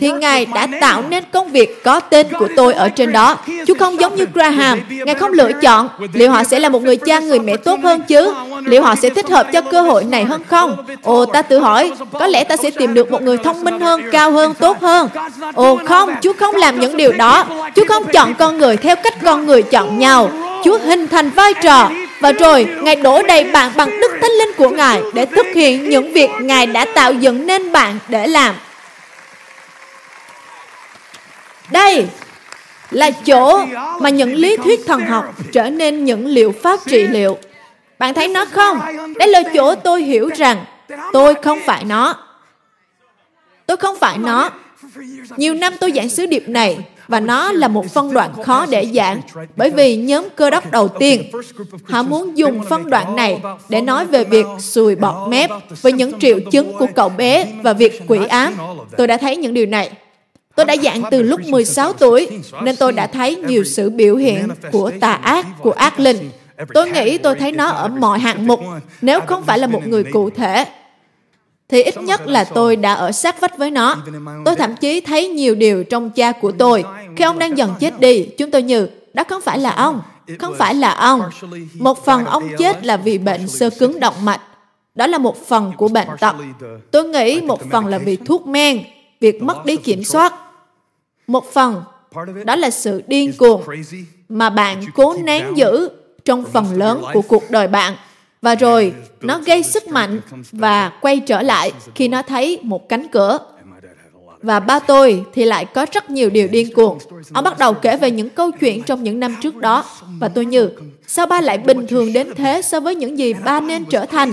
thì Ngài đã tạo nên công việc có tên của tôi ở trên đó. Chúa không giống như Graham, Ngài không lựa chọn liệu họ sẽ là một người cha người mẹ tốt hơn chứ, liệu họ sẽ thích hợp cho cơ hội này hơn không. Ồ, ta tự hỏi, có lẽ ta sẽ tìm được một người thông minh hơn, cao hơn, tốt hơn. Ồ không, Chúa không làm những điều đó. Chúa không chọn con người theo cách con người chọn nhau. Chúa hình thành vai trò, và rồi Ngài đổ đầy bạn bằng Đức Thánh Linh của Ngài để thực hiện những việc Ngài đã tạo dựng nên bạn để làm. Đây là chỗ mà những lý thuyết thần học trở nên những liệu pháp trị liệu. Bạn thấy nó không? Đây là chỗ tôi hiểu rằng tôi không phải nó. Tôi không phải nó. Nhiều năm tôi giảng sứ điệp này, và nó là một phân đoạn khó để giảng, bởi vì nhóm Cơ Đốc đầu tiên, họ muốn dùng phân đoạn này để nói về việc sùi bọt mép, về những triệu chứng của cậu bé và việc quỷ ám. Tôi đã thấy những điều này. Tôi đã giảng từ lúc mười sáu tuổi, nên tôi đã thấy nhiều sự biểu hiện của tà ác, của ác linh. Tôi nghĩ tôi thấy nó ở mọi hạng mục, nếu không phải là một người cụ thể, thì ít nhất là tôi đã ở sát vách với nó. Tôi thậm chí thấy nhiều điều trong cha của tôi. Khi ông đang dần chết đi, chúng tôi như, đó không phải là ông, không phải là ông. Một phần ông chết là vì bệnh xơ cứng động mạch. Đó là một phần của bệnh tật. Tôi nghĩ một phần là vì thuốc men, việc mất đi kiểm soát. Một phần, đó là sự điên cuồng mà bạn cố nén giữ trong phần lớn của cuộc đời bạn. Và rồi, nó gây sức mạnh và quay trở lại khi nó thấy một cánh cửa. Và ba tôi thì lại có rất nhiều điều điên cuồng. Ông bắt đầu kể về những câu chuyện trong những năm trước đó. Và tôi như, sao ba lại bình thường đến thế so với những gì ba nên trở thành?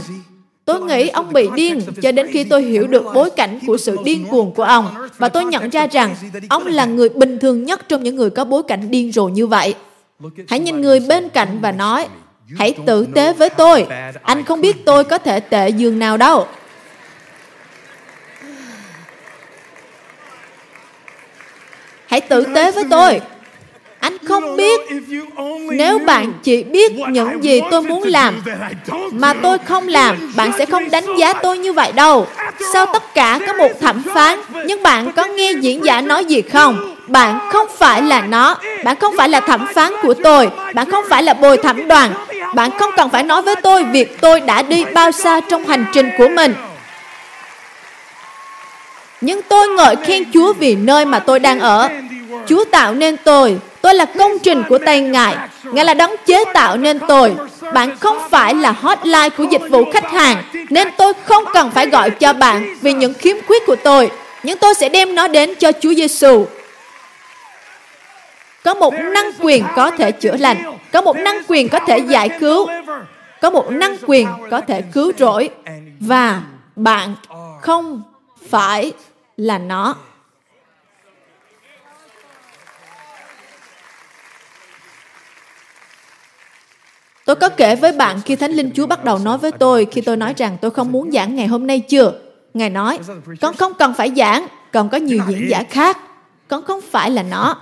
Tôi nghĩ ông bị điên cho đến khi tôi hiểu được bối cảnh của sự điên cuồng của ông. Và tôi nhận ra rằng, ông là người bình thường nhất trong những người có bối cảnh điên rồ như vậy. Hãy nhìn người bên cạnh và nói, hãy tử tế với tôi. Anh không biết tôi có thể tệ giường nào đâu. Hãy tử tế với tôi. Anh không biết. Nếu bạn chỉ biết những gì tôi muốn làm mà tôi không làm, bạn sẽ không đánh giá tôi như vậy đâu. Sau tất cả có một thẩm phán, nhưng bạn có nghe diễn giả nói gì không? Bạn không phải là nó. Bạn không phải là thẩm phán của tôi. Bạn không phải là bồi thẩm đoàn. Bạn không cần phải nói với tôi việc tôi đã đi bao xa trong hành trình của mình. Nhưng tôi ngợi khen Chúa vì nơi mà tôi đang ở. Chúa tạo nên tôi. Tôi là công trình của tay Ngài. Ngài là đấng chế tạo nên tôi. Bạn không phải là hotline của dịch vụ khách hàng, nên tôi không cần phải gọi cho bạn vì những khiếm khuyết của tôi. Nhưng tôi sẽ đem nó đến cho Chúa Giêsu. Có một năng quyền có thể chữa lành. Có một năng quyền có thể giải cứu. Có một năng quyền có thể cứu rỗi. Và bạn không phải là nó. Tôi có kể với bạn khi Thánh Linh Chúa bắt đầu nói với tôi, khi tôi nói rằng tôi không muốn giảng ngày hôm nay chưa. Ngài nói, con không cần phải giảng, còn có nhiều diễn giả khác. Con không phải là nó.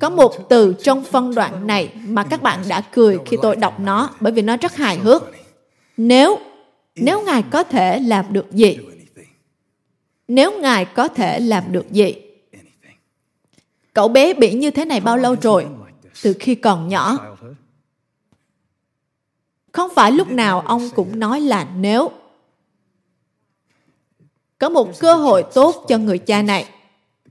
Có một từ trong phân đoạn này mà các bạn đã cười khi tôi đọc nó, bởi vì nó rất hài hước. Nếu, nếu Ngài có thể làm được gì? Nếu Ngài có thể làm được gì? Cậu bé bị như thế này bao lâu rồi? Từ khi còn nhỏ. Không phải lúc nào ông cũng nói là nếu. có một cơ hội tốt cho người cha này.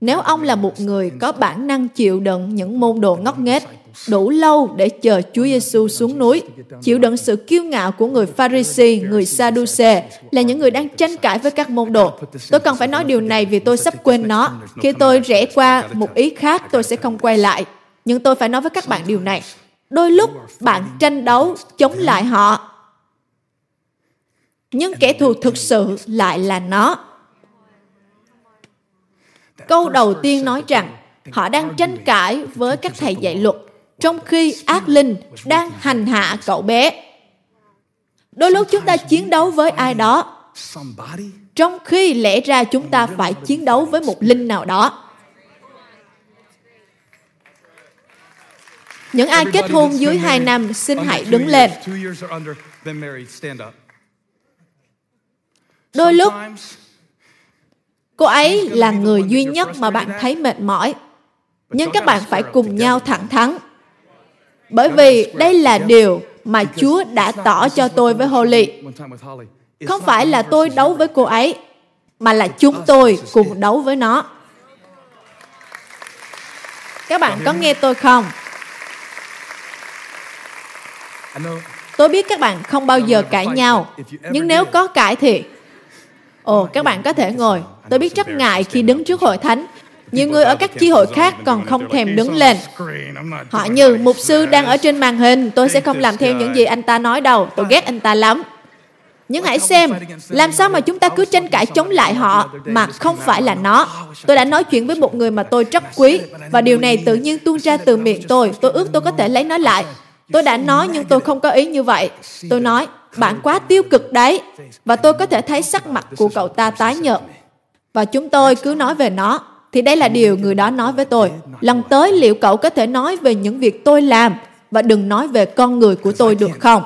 Nếu ông là một người có bản năng chịu đựng những môn đồ ngốc nghếch đủ lâu để chờ Chúa Giêsu xuống núi, chịu đựng sự kiêu ngạo của người Pha-ri-si, người Sa-đu-xê, là những người đang tranh cãi với các môn đồ. Tôi cần phải nói điều này vì tôi sắp quên nó. Khi tôi rẽ qua một ý khác, tôi sẽ không quay lại. Nhưng tôi phải nói với các bạn điều này. Đôi lúc, bạn tranh đấu chống lại họ, nhưng kẻ thù thực sự lại là nó. Câu đầu tiên nói rằng họ đang tranh cãi với các thầy dạy luật, trong khi ác linh đang hành hạ cậu bé. Đôi lúc chúng ta chiến đấu với ai đó, trong khi lẽ ra chúng ta phải chiến đấu với một linh nào đó. Những ai kết hôn dưới hai năm, xin hãy đứng lên. Đôi lúc, cô ấy là người duy nhất mà bạn thấy mệt mỏi. Nhưng các bạn phải cùng nhau thẳng thắn. Bởi vì đây là điều mà Chúa đã tỏ cho tôi với Holly. Không phải là tôi đấu với cô ấy, mà là chúng tôi cùng đấu với nó. Các bạn có nghe tôi không? Tôi biết các bạn không bao giờ cãi nhau, nhưng nếu có cãi thì... Ồ, các bạn có thể ngồi. Tôi biết rất ngại khi đứng trước hội thánh. Nhiều người ở các chi hội khác còn không thèm đứng lên. Họ như, mục sư đang ở trên màn hình, tôi sẽ không làm theo những gì anh ta nói đâu. Tôi ghét anh ta lắm. Nhưng hãy xem, làm sao mà chúng ta cứ tranh cãi chống lại họ mà không phải là nó. Tôi đã nói chuyện với một người mà tôi rất quý, và điều này tự nhiên tuôn ra từ miệng tôi. Tôi ước tôi có thể lấy nó lại. Tôi đã nói nhưng tôi không có ý như vậy. Tôi nói, bạn quá tiêu cực đấy. Và tôi có thể thấy sắc mặt của cậu ta tái nhợt. Và chúng tôi cứ nói về nó. Thì đây là điều người đó nói với tôi. Lần tới liệu cậu có thể nói về những việc tôi làm và đừng nói về con người của tôi được không?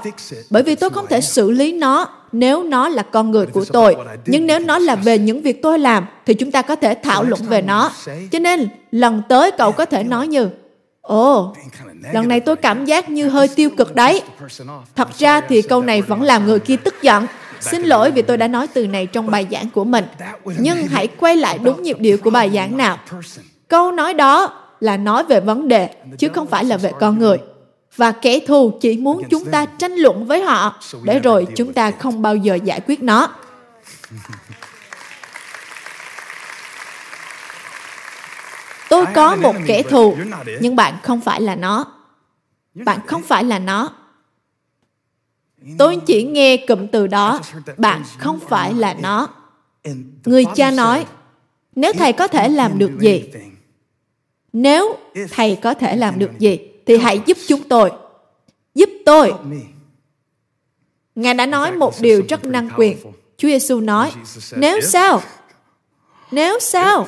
Bởi vì tôi không thể xử lý nó nếu nó là con người của tôi. Nhưng nếu nó là về những việc tôi làm thì chúng ta có thể thảo luận về nó. Cho nên, lần tới cậu có thể nói như, Ồ, oh, lần này tôi cảm giác như hơi tiêu cực đấy. Thật ra thì câu này vẫn làm người kia tức giận. Xin lỗi vì tôi đã nói từ này trong bài giảng của mình. Nhưng hãy quay lại đúng nhịp điệu của bài giảng nào. Câu nói đó là nói về vấn đề, chứ không phải là về con người. Và kẻ thù chỉ muốn chúng ta tranh luận với họ, để rồi chúng ta không bao giờ giải quyết nó. Tôi có một kẻ thù, nhưng bạn không phải là nó. Bạn không phải là nó. Tôi chỉ nghe cụm từ đó, bạn không phải là nó. Người cha nói, nếu thầy có thể làm được gì, nếu thầy có thể làm được gì, thì hãy giúp chúng tôi. Giúp tôi. Ngài đã nói một điều rất năng quyền. Chúa Giêsu nói, nếu sao? Nếu sao?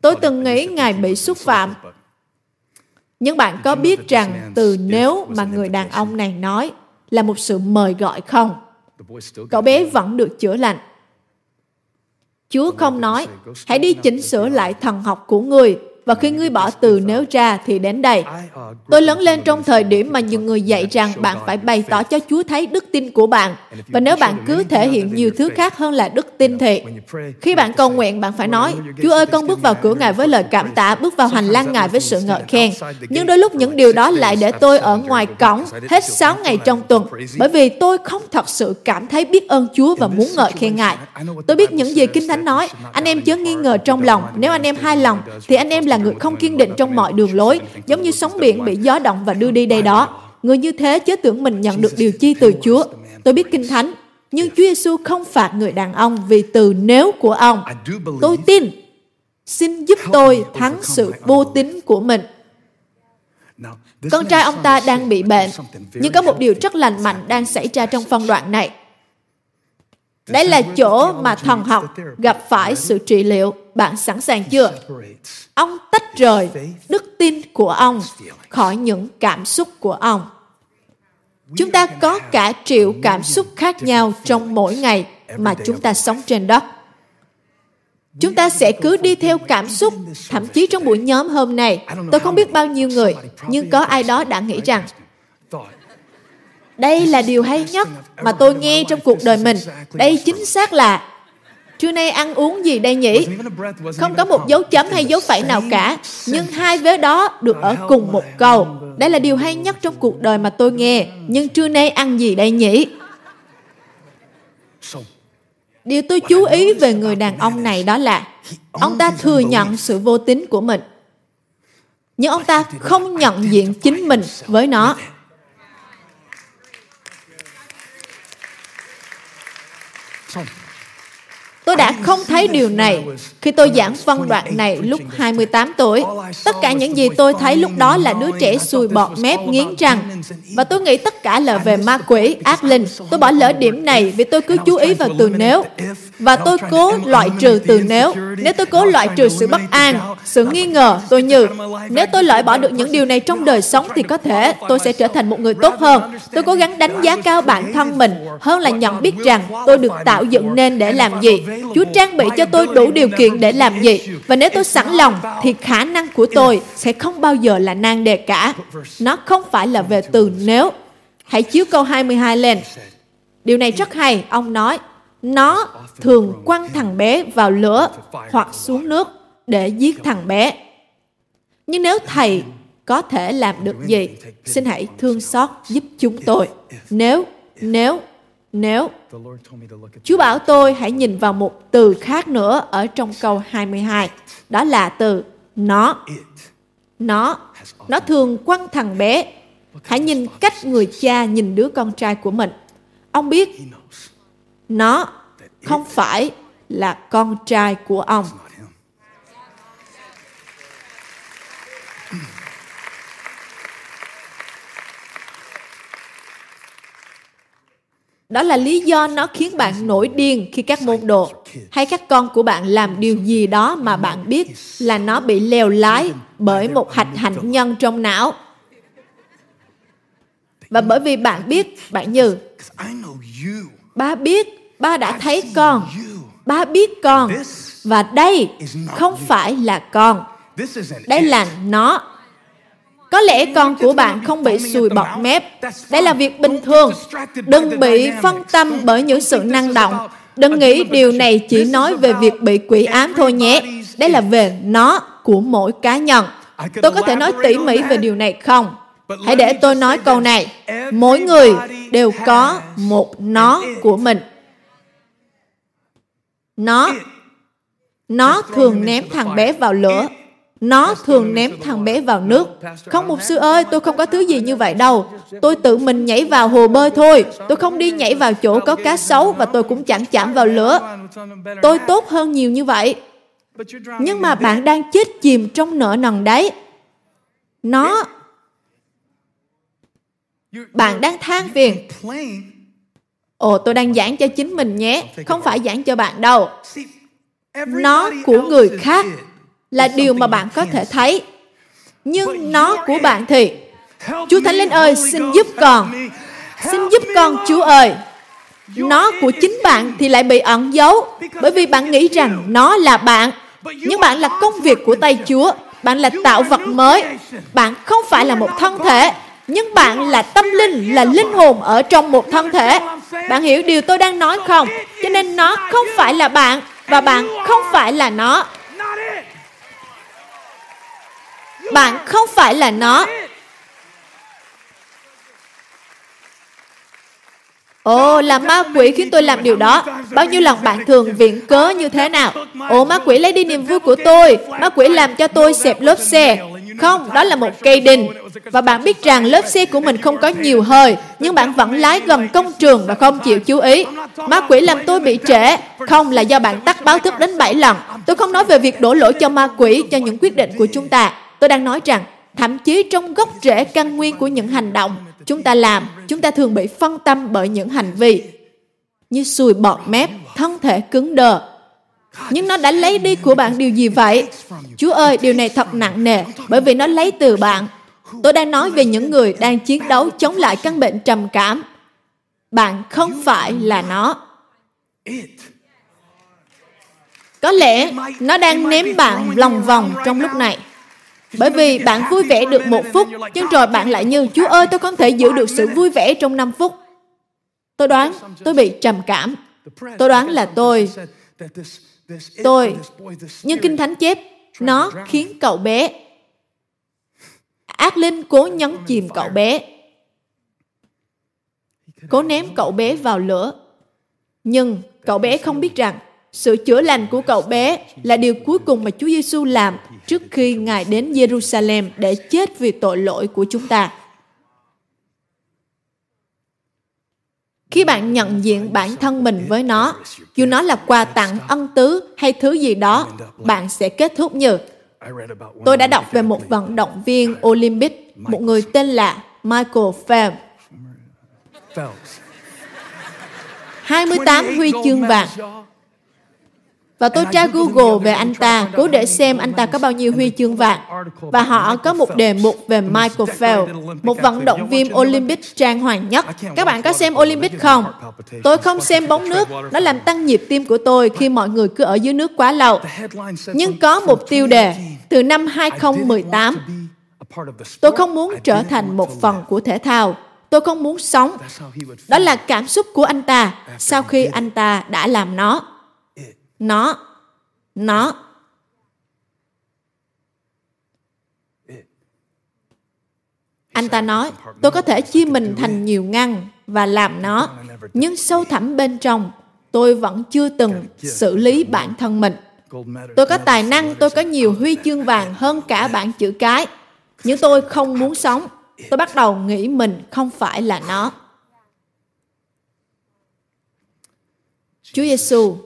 Tôi từng nghĩ Ngài bị xúc phạm. Nhưng bạn có biết rằng từ nếu mà người đàn ông này nói là một sự mời gọi không? Cậu bé vẫn được chữa lành. Chúa không nói, hãy đi chỉnh sửa lại thần học của ngươi, và khi ngươi bỏ từ nếu ra thì đến đây. Tôi lớn lên trong thời điểm mà nhiều người dạy rằng bạn phải bày tỏ cho Chúa thấy đức tin của bạn. Và nếu bạn cứ thể hiện nhiều thứ khác hơn là đức tin thì khi bạn cầu nguyện, bạn phải nói, Chúa ơi, con bước vào cửa Ngài với lời cảm tạ, bước vào hành lang Ngài với sự ngợi khen. Nhưng đôi lúc những điều đó lại để tôi ở ngoài cổng hết sáu ngày trong tuần, bởi vì tôi không thật sự cảm thấy biết ơn Chúa và muốn ngợi khen Ngài. Tôi biết những gì Kinh Thánh nói, anh em chớ nghi ngờ trong lòng. Nếu anh em hài lòng, thì anh em là người không kiên định trong mọi đường lối, giống như sóng biển bị gió động và đưa đi đây đó. Người như thế chớ tưởng mình nhận được điều chi từ Chúa. Tôi biết Kinh Thánh, nhưng Chúa Giêsu không phạt người đàn ông vì từ nếu của ông. Tôi tin, xin giúp tôi thắng sự vô tín của mình. Con trai ông ta đang bị bệnh, nhưng có một điều rất lành mạnh đang xảy ra trong phân đoạn này. Đây là chỗ mà thần học gặp phải sự trị liệu. Bạn sẵn sàng chưa? Ông tách rời đức tin của ông khỏi những cảm xúc của ông. Chúng ta có cả triệu cảm xúc khác nhau trong mỗi ngày mà chúng ta sống trên đất. Chúng ta sẽ cứ đi theo cảm xúc, thậm chí trong buổi nhóm hôm nay. Tôi không biết bao nhiêu người, nhưng có ai đó đã nghĩ rằng Đây là điều hay nhất mà tôi nghe trong cuộc đời mình. Đây chính xác là... Trưa nay ăn uống gì đây nhỉ? Không có một dấu chấm hay dấu phẩy nào cả, nhưng hai vế đó được ở cùng một câu. Đây là điều hay nhất trong cuộc đời mà tôi nghe. Nhưng trưa nay ăn gì đây nhỉ? Điều tôi chú ý về người đàn ông này đó là ông ta thừa nhận sự vô tín của mình, nhưng ông ta không nhận diện chính mình với nó. Tôi đã không thấy điều này khi tôi giảng phân đoạn này lúc hai mươi tám tuổi. Tất cả những gì tôi thấy lúc đó là đứa trẻ xùi bọt mép nghiến răng. Và tôi nghĩ tất cả là về ma quỷ, ác linh. Tôi bỏ lỡ điểm này vì tôi cứ chú ý vào từ nếu. Và tôi cố loại trừ từ nếu. Nếu tôi cố loại trừ sự bất an, sự nghi ngờ, tôi như, nếu tôi loại bỏ được những điều này trong đời sống thì có thể tôi sẽ trở thành một người tốt hơn. Tôi cố gắng đánh giá cao bản thân mình hơn là nhận biết rằng tôi được tạo dựng nên để làm gì. Chúa trang bị cho tôi đủ điều kiện để làm gì. Và nếu tôi sẵn lòng, thì khả năng của tôi sẽ không bao giờ là nan đề cả. Nó không phải là về từ nếu. Hãy chiếu câu hai mươi hai lên. Điều này rất hay, ông nói. Nó thường quăng thằng bé vào lửa hoặc xuống nước để giết thằng bé. Nhưng nếu thầy có thể làm được gì, xin hãy thương xót giúp chúng tôi. Nếu, nếu, nếu. Chúa bảo tôi hãy nhìn vào một từ khác nữa ở trong câu hai mươi hai. Đó là từ nó. Nó. Nó thường quăng thằng bé. Hãy nhìn cách người cha nhìn đứa con trai của mình. Ông biết nó không phải là con trai của ông. Đó là lý do nó khiến bạn nổi điên khi các môn đồ hay các con của bạn làm điều gì đó mà bạn biết là nó bị lèo lái bởi một hạch hạnh nhân trong não. Và bởi vì bạn biết, bạn như, ba biết, ba đã thấy con, ba biết con, và đây không phải là con. Đây là nó. Có lẽ con của bạn không bị sùi bọt mép. Đây là việc bình thường. Đừng bị phân tâm bởi những sự năng động. Đừng nghĩ điều này chỉ nói về việc bị quỷ ám thôi nhé. Đây là về nó của mỗi cá nhân. Tôi có thể nói tỉ mỉ về điều này không? Hãy để tôi nói câu này. Mỗi người đều có một nó của mình. Nó. Nó thường ném thằng bé vào lửa. Nó thường ném thằng bé vào nước. Không, mục sư ơi, tôi không có thứ gì như vậy đâu. Tôi tự mình nhảy vào hồ bơi thôi. Tôi không đi nhảy vào chỗ có cá sấu và tôi cũng chẳng chạm vào lửa. Tôi tốt hơn nhiều như vậy. Nhưng mà bạn đang chết chìm trong nợ nần đấy. Nó. Bạn đang than phiền. Ồ, tôi đang giảng cho chính mình nhé. Không phải giảng cho bạn đâu. Nó của người khác là điều mà bạn có thể thấy. Nhưng nó của bạn thì... Chúa Thánh Linh ơi, xin giúp con. Xin giúp con, Chúa ơi. Nó của chính bạn thì lại bị ẩn giấu, bởi vì bạn nghĩ rằng nó là bạn. Nhưng bạn là công việc của tay Chúa. Bạn là tạo vật mới. Bạn không phải là một thân thể, nhưng bạn là tâm linh, là linh hồn ở trong một thân thể. Bạn hiểu điều tôi đang nói không? Cho nên nó không phải là bạn, và bạn không phải là nó. Bạn không phải là nó. Ồ, là ma quỷ khiến tôi làm điều đó. Bao nhiêu lần bạn thường viện cớ như thế nào? Ồ, ma quỷ lấy đi niềm vui của tôi. Ma quỷ làm cho tôi xẹp lốp xe. Không, đó là một cây đinh. Và bạn biết rằng lốp xe của mình không có nhiều hơi, nhưng bạn vẫn lái gần công trường và không chịu chú ý. Ma quỷ làm tôi bị trễ. Không, là do bạn tắt báo thức đến bảy lần. Tôi không nói về việc đổ lỗi cho ma quỷ cho những quyết định của chúng ta. Tôi đang nói rằng, thậm chí trong gốc rễ căn nguyên của những hành động chúng ta làm, chúng ta thường bị phân tâm bởi những hành vi như sùi bọt mép, thân thể cứng đờ. Nhưng nó đã lấy đi của bạn điều gì vậy? Chúa ơi, điều này thật nặng nề, bởi vì nó lấy từ bạn. Tôi đang nói về những người đang chiến đấu chống lại căn bệnh trầm cảm. Bạn không phải là nó. Có lẽ nó đang ném bạn lòng vòng trong lúc này. Bởi vì bạn vui vẻ được một phút, nhưng rồi bạn lại như, Chúa ơi, tôi không thể giữ được sự vui vẻ trong năm phút. Tôi đoán, tôi bị trầm cảm. Tôi đoán là tôi. Tôi. Nhưng Kinh Thánh chép, nó khiến cậu bé. Ác linh cố nhấn chìm cậu bé. Cố ném cậu bé vào lửa. Nhưng cậu bé không biết rằng, sự chữa lành của cậu bé là điều cuối cùng mà Chúa Giêsu làm trước khi Ngài đến Jerusalem để chết vì tội lỗi của chúng ta. Khi bạn nhận diện bản thân mình với nó, dù nó là quà tặng, ân tứ hay thứ gì đó, bạn sẽ kết thúc như... Tôi đã đọc về một vận động viên Olympic, một người tên là Michael Phelps. hai mươi tám huy chương vàng. Và tôi tra Google về anh ta, cố để xem anh ta có bao nhiêu huy chương vàng. Và họ có một đề mục về Michael Phelps, một vận động viên Olympic trang hoàng nhất. Các bạn có xem Olympic không? Tôi không xem bóng nước, nó làm tăng nhịp tim của tôi khi mọi người cứ ở dưới nước quá lâu. Nhưng có một tiêu đề, từ năm hai không một tám, tôi không muốn trở thành một phần của thể thao. Tôi không muốn sống. Đó là cảm xúc của anh ta sau khi anh ta đã làm nó. Nó, nó. Anh ta nói, tôi có thể chia mình thành nhiều ngăn và làm nó, nhưng sâu thẳm bên trong, tôi vẫn chưa từng xử lý bản thân mình. Tôi có tài năng, tôi có nhiều huy chương vàng hơn cả bảng chữ cái, nhưng tôi không muốn sống. Tôi bắt đầu nghĩ mình không phải là nó. Chúa Giêsu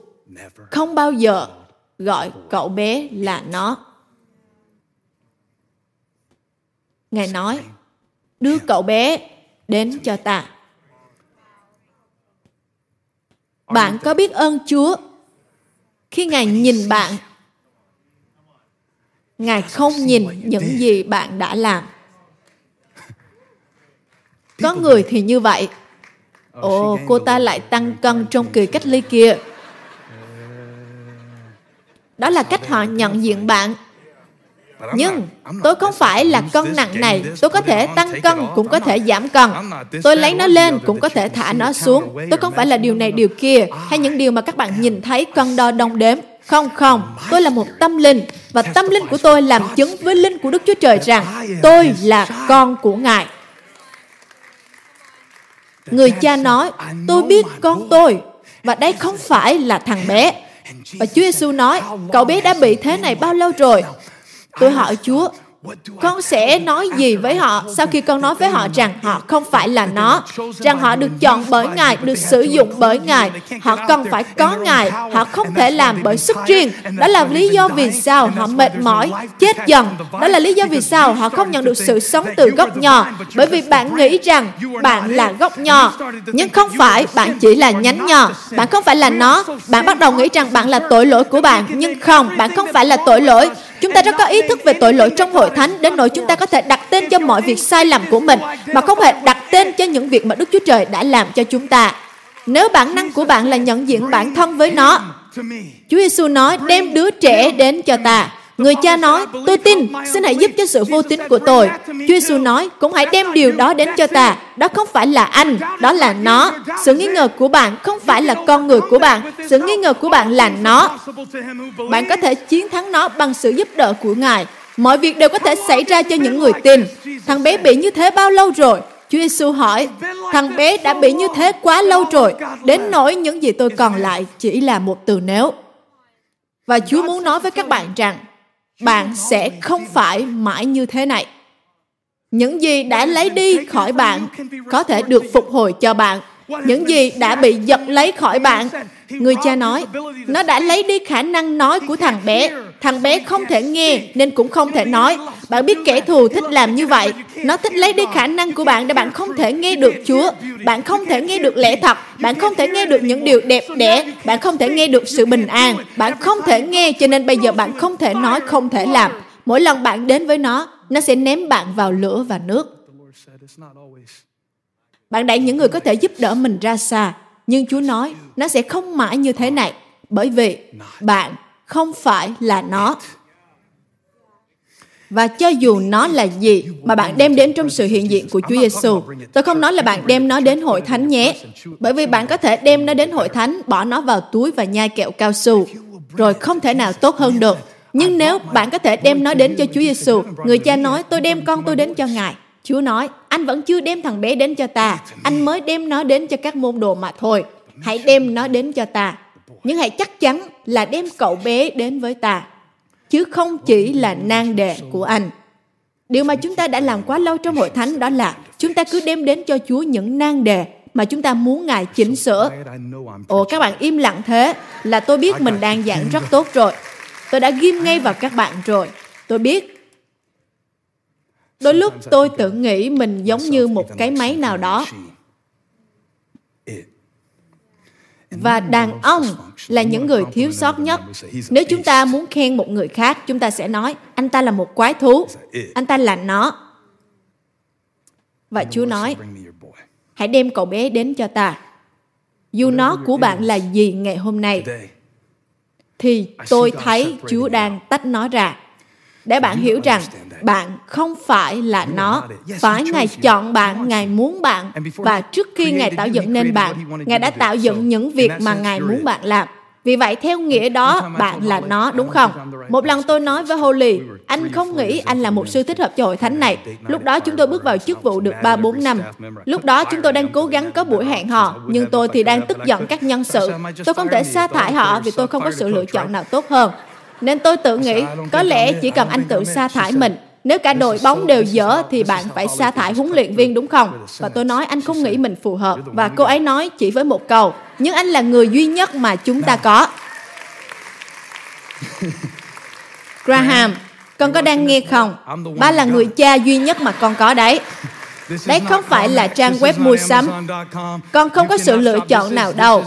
không bao giờ gọi cậu bé là nó. Ngài nói, đưa cậu bé đến cho ta. Bạn có biết ơn Chúa khi Ngài nhìn bạn? Ngài không nhìn những gì bạn đã làm. Có người thì như vậy. Ồ, cô ta lại tăng cân trong kỳ cách ly kia. Đó là cách họ nhận diện bạn. Nhưng tôi không phải là cân nặng này. Tôi có thể tăng cân, cũng có thể giảm cân. Tôi lấy nó lên, cũng có thể thả nó xuống. Tôi không phải là điều này, điều kia, hay những điều mà các bạn nhìn thấy cân đo đong đếm. Không, không. Tôi là một tâm linh. Và tâm linh của tôi làm chứng với linh của Đức Chúa Trời rằng tôi là con của Ngài. Người cha nói, tôi biết con tôi, và đây không phải là thằng bé. Và Chúa Giêsu nói, cậu bé đã bị thế này bao lâu rồi? Tôi hỏi Chúa, con sẽ nói gì với họ sau khi con nói với họ rằng họ không phải là nó, rằng họ được chọn bởi Ngài, được sử dụng bởi Ngài, họ cần phải có Ngài, họ không thể làm bởi sức riêng. Đó là lý do vì sao họ mệt mỏi, chết dần. Đó là lý do vì sao họ không nhận được sự sống từ gốc nho, bởi vì bạn nghĩ rằng bạn là gốc nho, nhưng không phải, bạn chỉ là nhánh nho, bạn không phải là nó. Bạn bắt đầu nghĩ rằng bạn là tội lỗi của bạn, nhưng không, bạn không phải là tội lỗi. Chúng ta rất có ý thức về tội lỗi trong hội thánh, đến nỗi chúng ta có thể đặt tên cho mọi việc sai lầm của mình, mà không hề đặt tên cho những việc mà Đức Chúa Trời đã làm cho chúng ta. Nếu bản năng của bạn là nhận diện bản thân với nó, Chúa Giêsu nói, đem đứa trẻ đến cho ta. Người cha nói, tôi tin, xin hãy giúp cho sự vô tín của tôi. Chúa Giêsu nói, cũng hãy đem điều đó đến cho ta. Đó không phải là anh, đó là nó. Sự nghi ngờ của bạn không phải là con người của bạn. Sự nghi ngờ của bạn là nó. Bạn có thể chiến thắng nó bằng sự giúp đỡ của Ngài. Mọi việc đều có thể xảy ra cho những người tin. Thằng bé bị như thế bao lâu rồi? Chúa Giêsu hỏi, thằng bé đã bị như thế quá lâu rồi, đến nỗi những gì tôi còn lại chỉ là một từ nếu. Và Chúa muốn nói với các bạn rằng, bạn sẽ không phải mãi như thế này. Những gì đã lấy đi khỏi bạn có thể được phục hồi cho bạn. Những gì đã bị giật lấy khỏi bạn, người cha nói, nó đã lấy đi khả năng nói của thằng bé. Thằng bé không thể nghe nên cũng không thể nói. Bạn biết kẻ thù thích làm như vậy. Nó thích lấy đi khả năng của bạn để bạn không thể nghe được Chúa. Bạn không thể nghe được lẽ thật. Bạn không thể nghe được những điều đẹp đẽ. Bạn không thể nghe được sự bình an. Bạn không thể nghe, cho nên bây giờ bạn không thể nói, không thể làm. Mỗi lần bạn đến với nó, nó sẽ ném bạn vào lửa và nước. Bạn đẩy những người có thể giúp đỡ mình ra xa. Nhưng Chúa nói, nó sẽ không mãi như thế này. Bởi vì bạn không phải là nó. Và cho dù nó là gì mà bạn đem đến trong sự hiện diện của Chúa Giêsu, tôi không nói là bạn đem nó đến hội thánh nhé, bởi vì bạn có thể đem nó đến hội thánh, bỏ nó vào túi và nhai kẹo cao su, rồi không thể nào tốt hơn được. Nhưng nếu bạn có thể đem nó đến cho Chúa Giêsu, người cha nói, tôi đem con tôi đến cho Ngài. Chúa nói, anh vẫn chưa đem thằng bé đến cho ta, anh mới đem nó đến cho các môn đồ mà thôi. Hãy đem nó đến cho ta, nhưng hãy chắc chắn là đem cậu bé đến với ta, chứ không chỉ là nan đề của anh. Điều mà chúng ta đã làm quá lâu trong hội thánh đó là chúng ta cứ đem đến cho Chúa những nan đề mà chúng ta muốn Ngài chỉnh sửa. Ồ, các bạn im lặng thế là tôi biết mình đang giảng rất tốt rồi. Tôi đã ghim ngay vào các bạn rồi. Tôi biết. Đôi lúc tôi tự nghĩ mình giống như một cái máy nào đó. Và đàn ông là những người thiếu sót nhất. Nếu chúng ta muốn khen một người khác, chúng ta sẽ nói, anh ta là một quái thú. Anh ta là nó. Và Chúa nói, hãy đem cậu bé đến cho ta. Dù nó của bạn là gì ngày hôm nay, thì tôi thấy Chúa đang tách nó ra. Để bạn hiểu rằng, bạn không phải là nó. Phải Ngài chọn bạn, Ngài muốn bạn. Và trước khi Ngài tạo dựng nên bạn, Ngài đã tạo dựng những việc mà Ngài muốn bạn làm. Vì vậy, theo nghĩa đó, bạn là nó, đúng không? Một lần tôi nói với Holly, anh không nghĩ anh là mục sư thích hợp cho hội thánh này. Lúc đó chúng tôi bước vào chức vụ được ba bốn năm. Lúc đó chúng tôi đang cố gắng có buổi hẹn hò, nhưng tôi thì đang tức giận các nhân sự. Tôi không thể sa thải họ vì tôi không có sự lựa chọn nào tốt hơn. Nên tôi tự nghĩ, có lẽ chỉ cần anh tự sa thải mình. Nếu cả đội bóng đều dở thì bạn phải sa thải huấn luyện viên, đúng không? Và tôi nói anh không nghĩ mình phù hợp. Và cô ấy nói chỉ với một câu, nhưng anh là người duy nhất mà chúng ta có. Graham, con có đang nghe không? Ba là người cha duy nhất mà con có đấy. Đấy không phải là trang web mua sắm. Con không có sự lựa chọn nào đâu.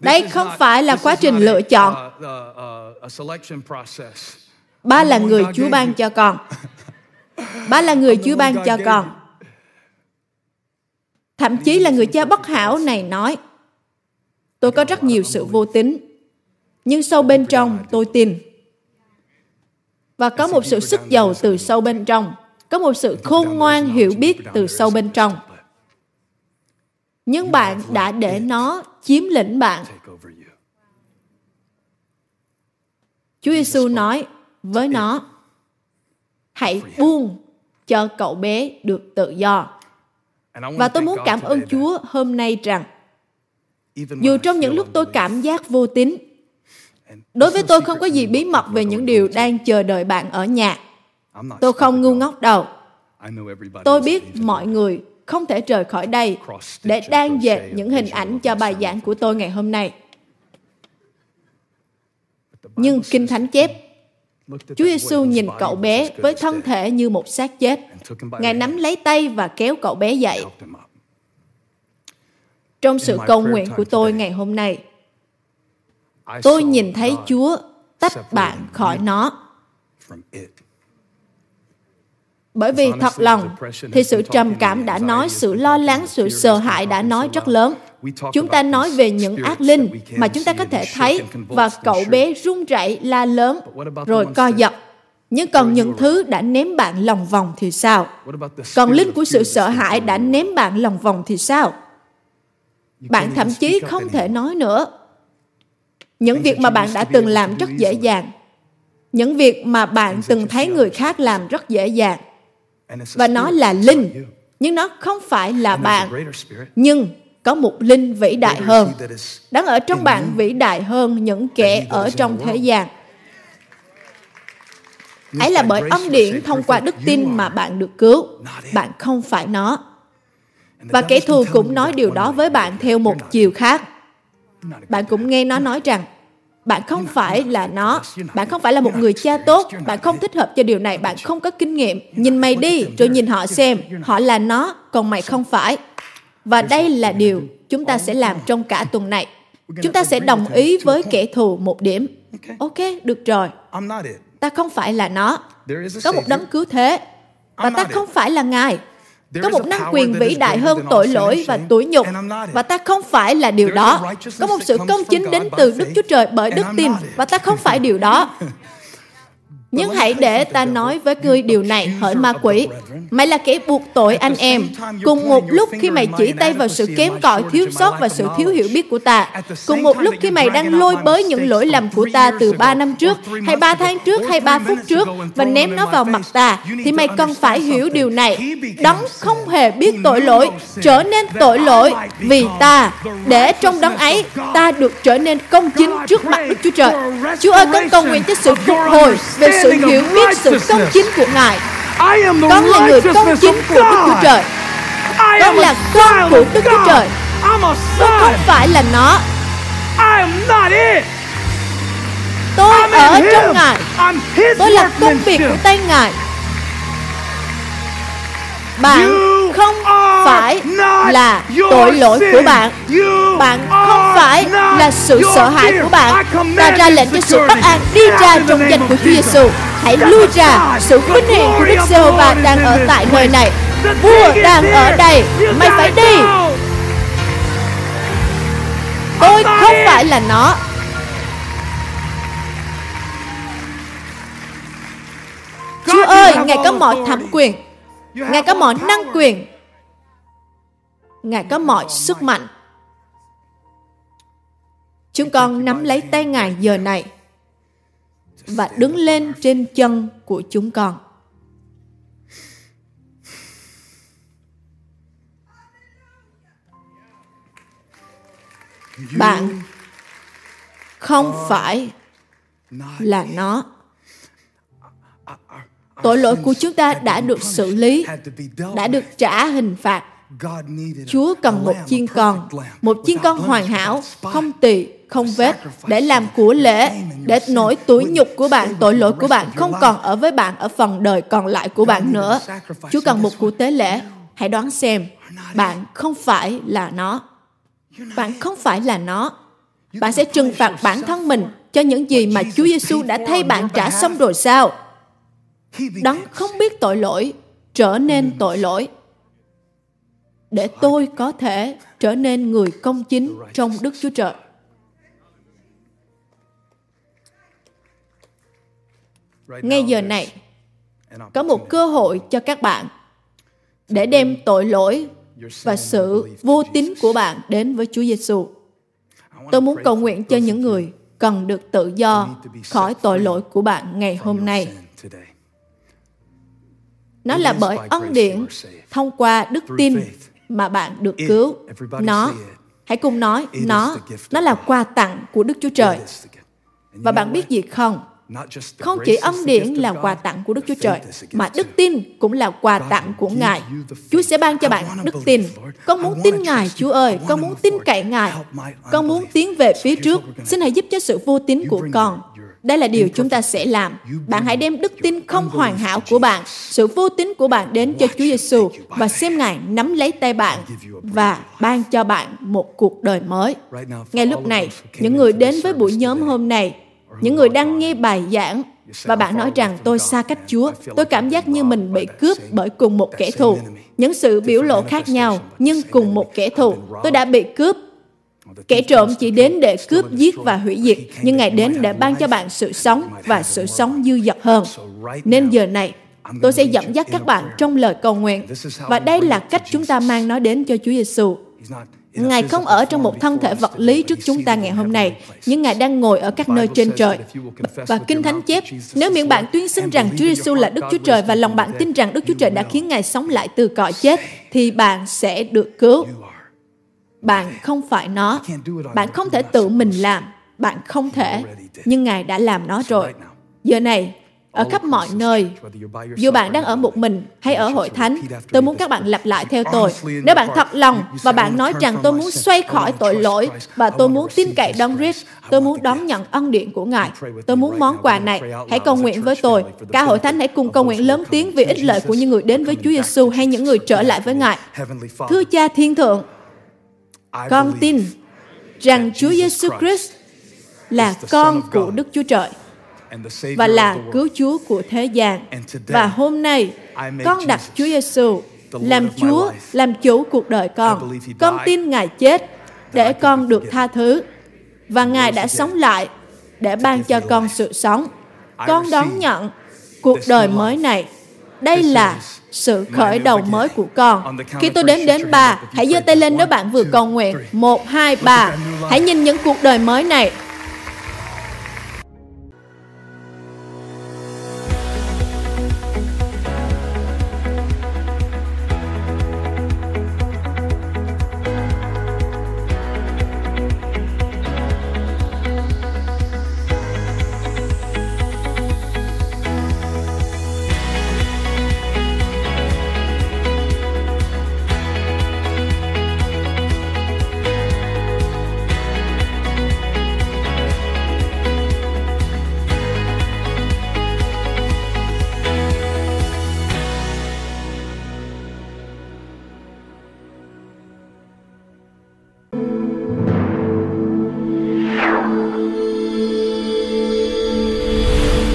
Đấy không phải là quá trình lựa chọn. Ba là người Chúa ban cho con. Ba là người Chúa ban cho con. Thậm chí là người cha bất hảo này nói, tôi có rất nhiều sự vô tín, nhưng sâu bên trong tôi tin. Và có một sự sức giàu từ sâu bên trong. Có một sự khôn ngoan hiểu biết từ sâu bên trong. Nhưng bạn đã để nó chiếm lĩnh bạn. Chúa Giêsu nói với nó, hãy buông cho cậu bé được tự do. Và tôi muốn cảm ơn Chúa hôm nay rằng, dù trong những lúc tôi cảm giác vô tín, đối với tôi không có gì bí mật về những điều đang chờ đợi bạn ở nhà. Tôi không ngu ngốc đâu. Tôi biết mọi người không thể rời khỏi đây để đan dệt những hình ảnh cho bài giảng của tôi ngày hôm nay. Nhưng Kinh Thánh chép, Chúa Giêsu nhìn cậu bé với thân thể như một xác chết. Ngài nắm lấy tay và kéo cậu bé dậy. Trong sự cầu nguyện của tôi ngày hôm nay, tôi nhìn thấy Chúa tách bạn khỏi nó. Bởi vì thật lòng, thì sự trầm cảm đã nói, sự lo lắng, sự sợ hãi đã nói rất lớn. Chúng ta nói về những ác linh mà chúng ta có thể thấy và cậu bé run rẩy la lớn rồi co giật. Nhưng còn những thứ đã ném bạn lòng vòng thì sao? Còn linh của sự sợ hãi đã ném bạn lòng vòng thì sao? Bạn thậm chí không thể nói nữa. Những việc mà bạn đã từng làm rất dễ dàng. Những việc mà bạn từng thấy người khác làm rất dễ dàng. Và nó là linh, nhưng nó không phải là bạn. Nhưng có một linh vĩ đại hơn, đang ở trong bạn vĩ đại hơn những kẻ ở trong thế gian. Ấy là bởi ân điển thông qua đức tin mà bạn được cứu. Bạn không phải nó. Và kẻ thù cũng nói điều đó với bạn theo một chiều khác. Bạn cũng nghe nó nói rằng, bạn không phải là nó. Bạn không phải là một người cha tốt. Bạn không thích hợp cho điều này. Bạn không có kinh nghiệm. Nhìn mày đi, rồi nhìn họ xem. Họ là nó, còn mày không phải. Và đây là điều chúng ta sẽ làm trong cả tuần này. Chúng ta sẽ đồng ý với kẻ thù một điểm. Ok, được rồi. Ta không phải là nó. Có một đấng cứu thế. Và ta không phải là Ngài. Có một năng quyền vĩ đại hơn tội lỗi và tủi nhục, và ta không phải là điều đó. Có một sự công chính đến từ Đức Chúa Trời bởi đức tin, và ta không phải điều đó. Nhưng hãy để ta nói với ngươi điều này, hỡi ma quỷ. Mày là kẻ buộc tội anh em. Cùng một lúc khi mày chỉ tay vào sự kém cỏi, thiếu sót và sự thiếu hiểu biết của ta. Cùng một lúc khi mày đang lôi bới những lỗi lầm của ta từ ba năm trước, hay ba tháng trước, hay ba phút trước, và ném nó vào mặt ta, thì mày cần phải hiểu điều này. Đấng không hề biết tội lỗi trở nên tội lỗi vì ta, để trong Đấng ấy ta được trở nên công chính trước mặt Đức Chúa Trời. Chúa ơi, con cầu nguyện cho sự phục hồi về sự hiểu biết sự công chính của Ngài. Con là người công chính của Đức Chúa Trời. Con là con của Đức Chúa Trời. Tôi không phải là nó. Tôi ở trong Ngài. Tôi là công việc của tay Ngài. Bạn không phải là tội lỗi của bạn. Bạn không phải là sự sợ hãi của bạn. Ta ra lệnh cho sự bất an đi ra trong danh của Chúa Giêsu. Hãy lui ra. Sự vinh hiển của Đức Giê-hô-va đang ở tại nơi này. Vua đang ở đây. Mày phải đi. Tôi không phải là nó. Chúa ơi, Ngài có mọi thẩm quyền, Ngài có mọi năng quyền, Ngài có mọi sức mạnh. Chúng con nắm lấy tay Ngài giờ này và đứng lên trên chân của chúng con. Bạn không phải là nó. Tội lỗi của chúng ta đã được xử lý, đã được trả hình phạt. Chúa cần một chiên con, một chiên con hoàn hảo, không tỳ, không vết, để làm của lễ, để nỗi tủi nhục của bạn, tội lỗi của bạn không còn ở với bạn ở phần đời còn lại của bạn nữa. Chúa cần một cuộc tế lễ. Hãy đoán xem, bạn không phải là nó. Bạn không phải là nó. Bạn sẽ trừng phạt bản thân mình cho những gì mà Chúa Giêsu đã thay bạn trả xong rồi sao? Đấng không biết tội lỗi trở nên tội lỗi để tôi có thể trở nên người công chính trong Đức Chúa Trời. Ngay giờ này, có một cơ hội cho các bạn để đem tội lỗi và sự vô tín của bạn đến với Chúa Giêsu. Tôi muốn cầu nguyện cho những người cần được tự do khỏi tội lỗi của bạn ngày hôm nay. Nó là bởi ân điển thông qua đức tin mà bạn được cứu. Nó, hãy cùng nói, nó, nó là quà tặng của Đức Chúa Trời. Và bạn biết gì không? Không chỉ ân điển là quà tặng của Đức Chúa Trời, mà đức tin cũng là quà tặng của Ngài. Chúa sẽ ban cho bạn đức tin. Con muốn tin Ngài, Chúa ơi. Con muốn tin cậy Ngài. Con muốn tiến về phía trước. Xin hãy giúp cho sự vô tín của con. Đây là điều chúng ta sẽ làm. Bạn hãy đem đức tin không hoàn hảo của bạn, sự vô tín của bạn đến cho Chúa Giêsu và xem Ngài nắm lấy tay bạn và ban cho bạn một cuộc đời mới. Ngay lúc này, những người đến với buổi nhóm hôm nay, những người đang nghe bài giảng và bạn nói rằng tôi xa cách Chúa, tôi cảm giác như mình bị cướp bởi cùng một kẻ thù. Những sự biểu lộ khác nhau nhưng cùng một kẻ thù. Tôi đã bị cướp. Kẻ trộm chỉ đến để cướp, giết và hủy diệt, nhưng Ngài đến để ban cho bạn sự sống và sự sống dư dật hơn. Nên giờ này, tôi sẽ dẫn dắt các bạn trong lời cầu nguyện. Và đây là cách chúng ta mang nó đến cho Chúa Giêsu. Ngài không ở trong một thân thể vật lý trước chúng ta ngày hôm nay, nhưng Ngài đang ngồi ở các nơi trên trời. Và Kinh Thánh chép, nếu miệng bạn tuyên xưng rằng Chúa Giêsu là Đức Chúa Trời và lòng bạn tin rằng Đức Chúa Trời đã khiến Ngài sống lại từ cõi chết, thì bạn sẽ được cứu. Bạn không phải nó. Bạn không thể tự mình làm. Bạn không thể. Nhưng Ngài đã làm nó rồi. Giờ này, ở khắp mọi nơi, dù bạn đang ở một mình hay ở hội thánh, tôi muốn các bạn lặp lại theo tôi. Nếu bạn thật lòng và bạn nói rằng tôi muốn xoay khỏi tội lỗi và tôi muốn tin cậy Đấng Christ, tôi muốn đón nhận ân điển của Ngài, tôi muốn món quà này, hãy cầu nguyện với tôi. Cả hội thánh hãy cùng cầu nguyện lớn tiếng vì ích lợi của những người đến với Chúa Giêsu hay những người trở lại với Ngài. Thưa Cha Thiên Thượng, con tin rằng Chúa Giêsu Christ là con của Đức Chúa Trời và là cứu Chúa của thế gian. Và hôm nay, con đặt Chúa Giêsu làm Chúa, làm chủ cuộc đời con. Con tin Ngài chết để con được tha thứ và Ngài đã sống lại để ban cho con sự sống. Con đón nhận cuộc đời mới này. Đây là sự khởi đầu mới của con. Khi tôi đếm đến ba, hãy giơ tay lên nếu bạn vừa cầu nguyện. Một, hai, ba. Hãy nhìn những cuộc đời mới này.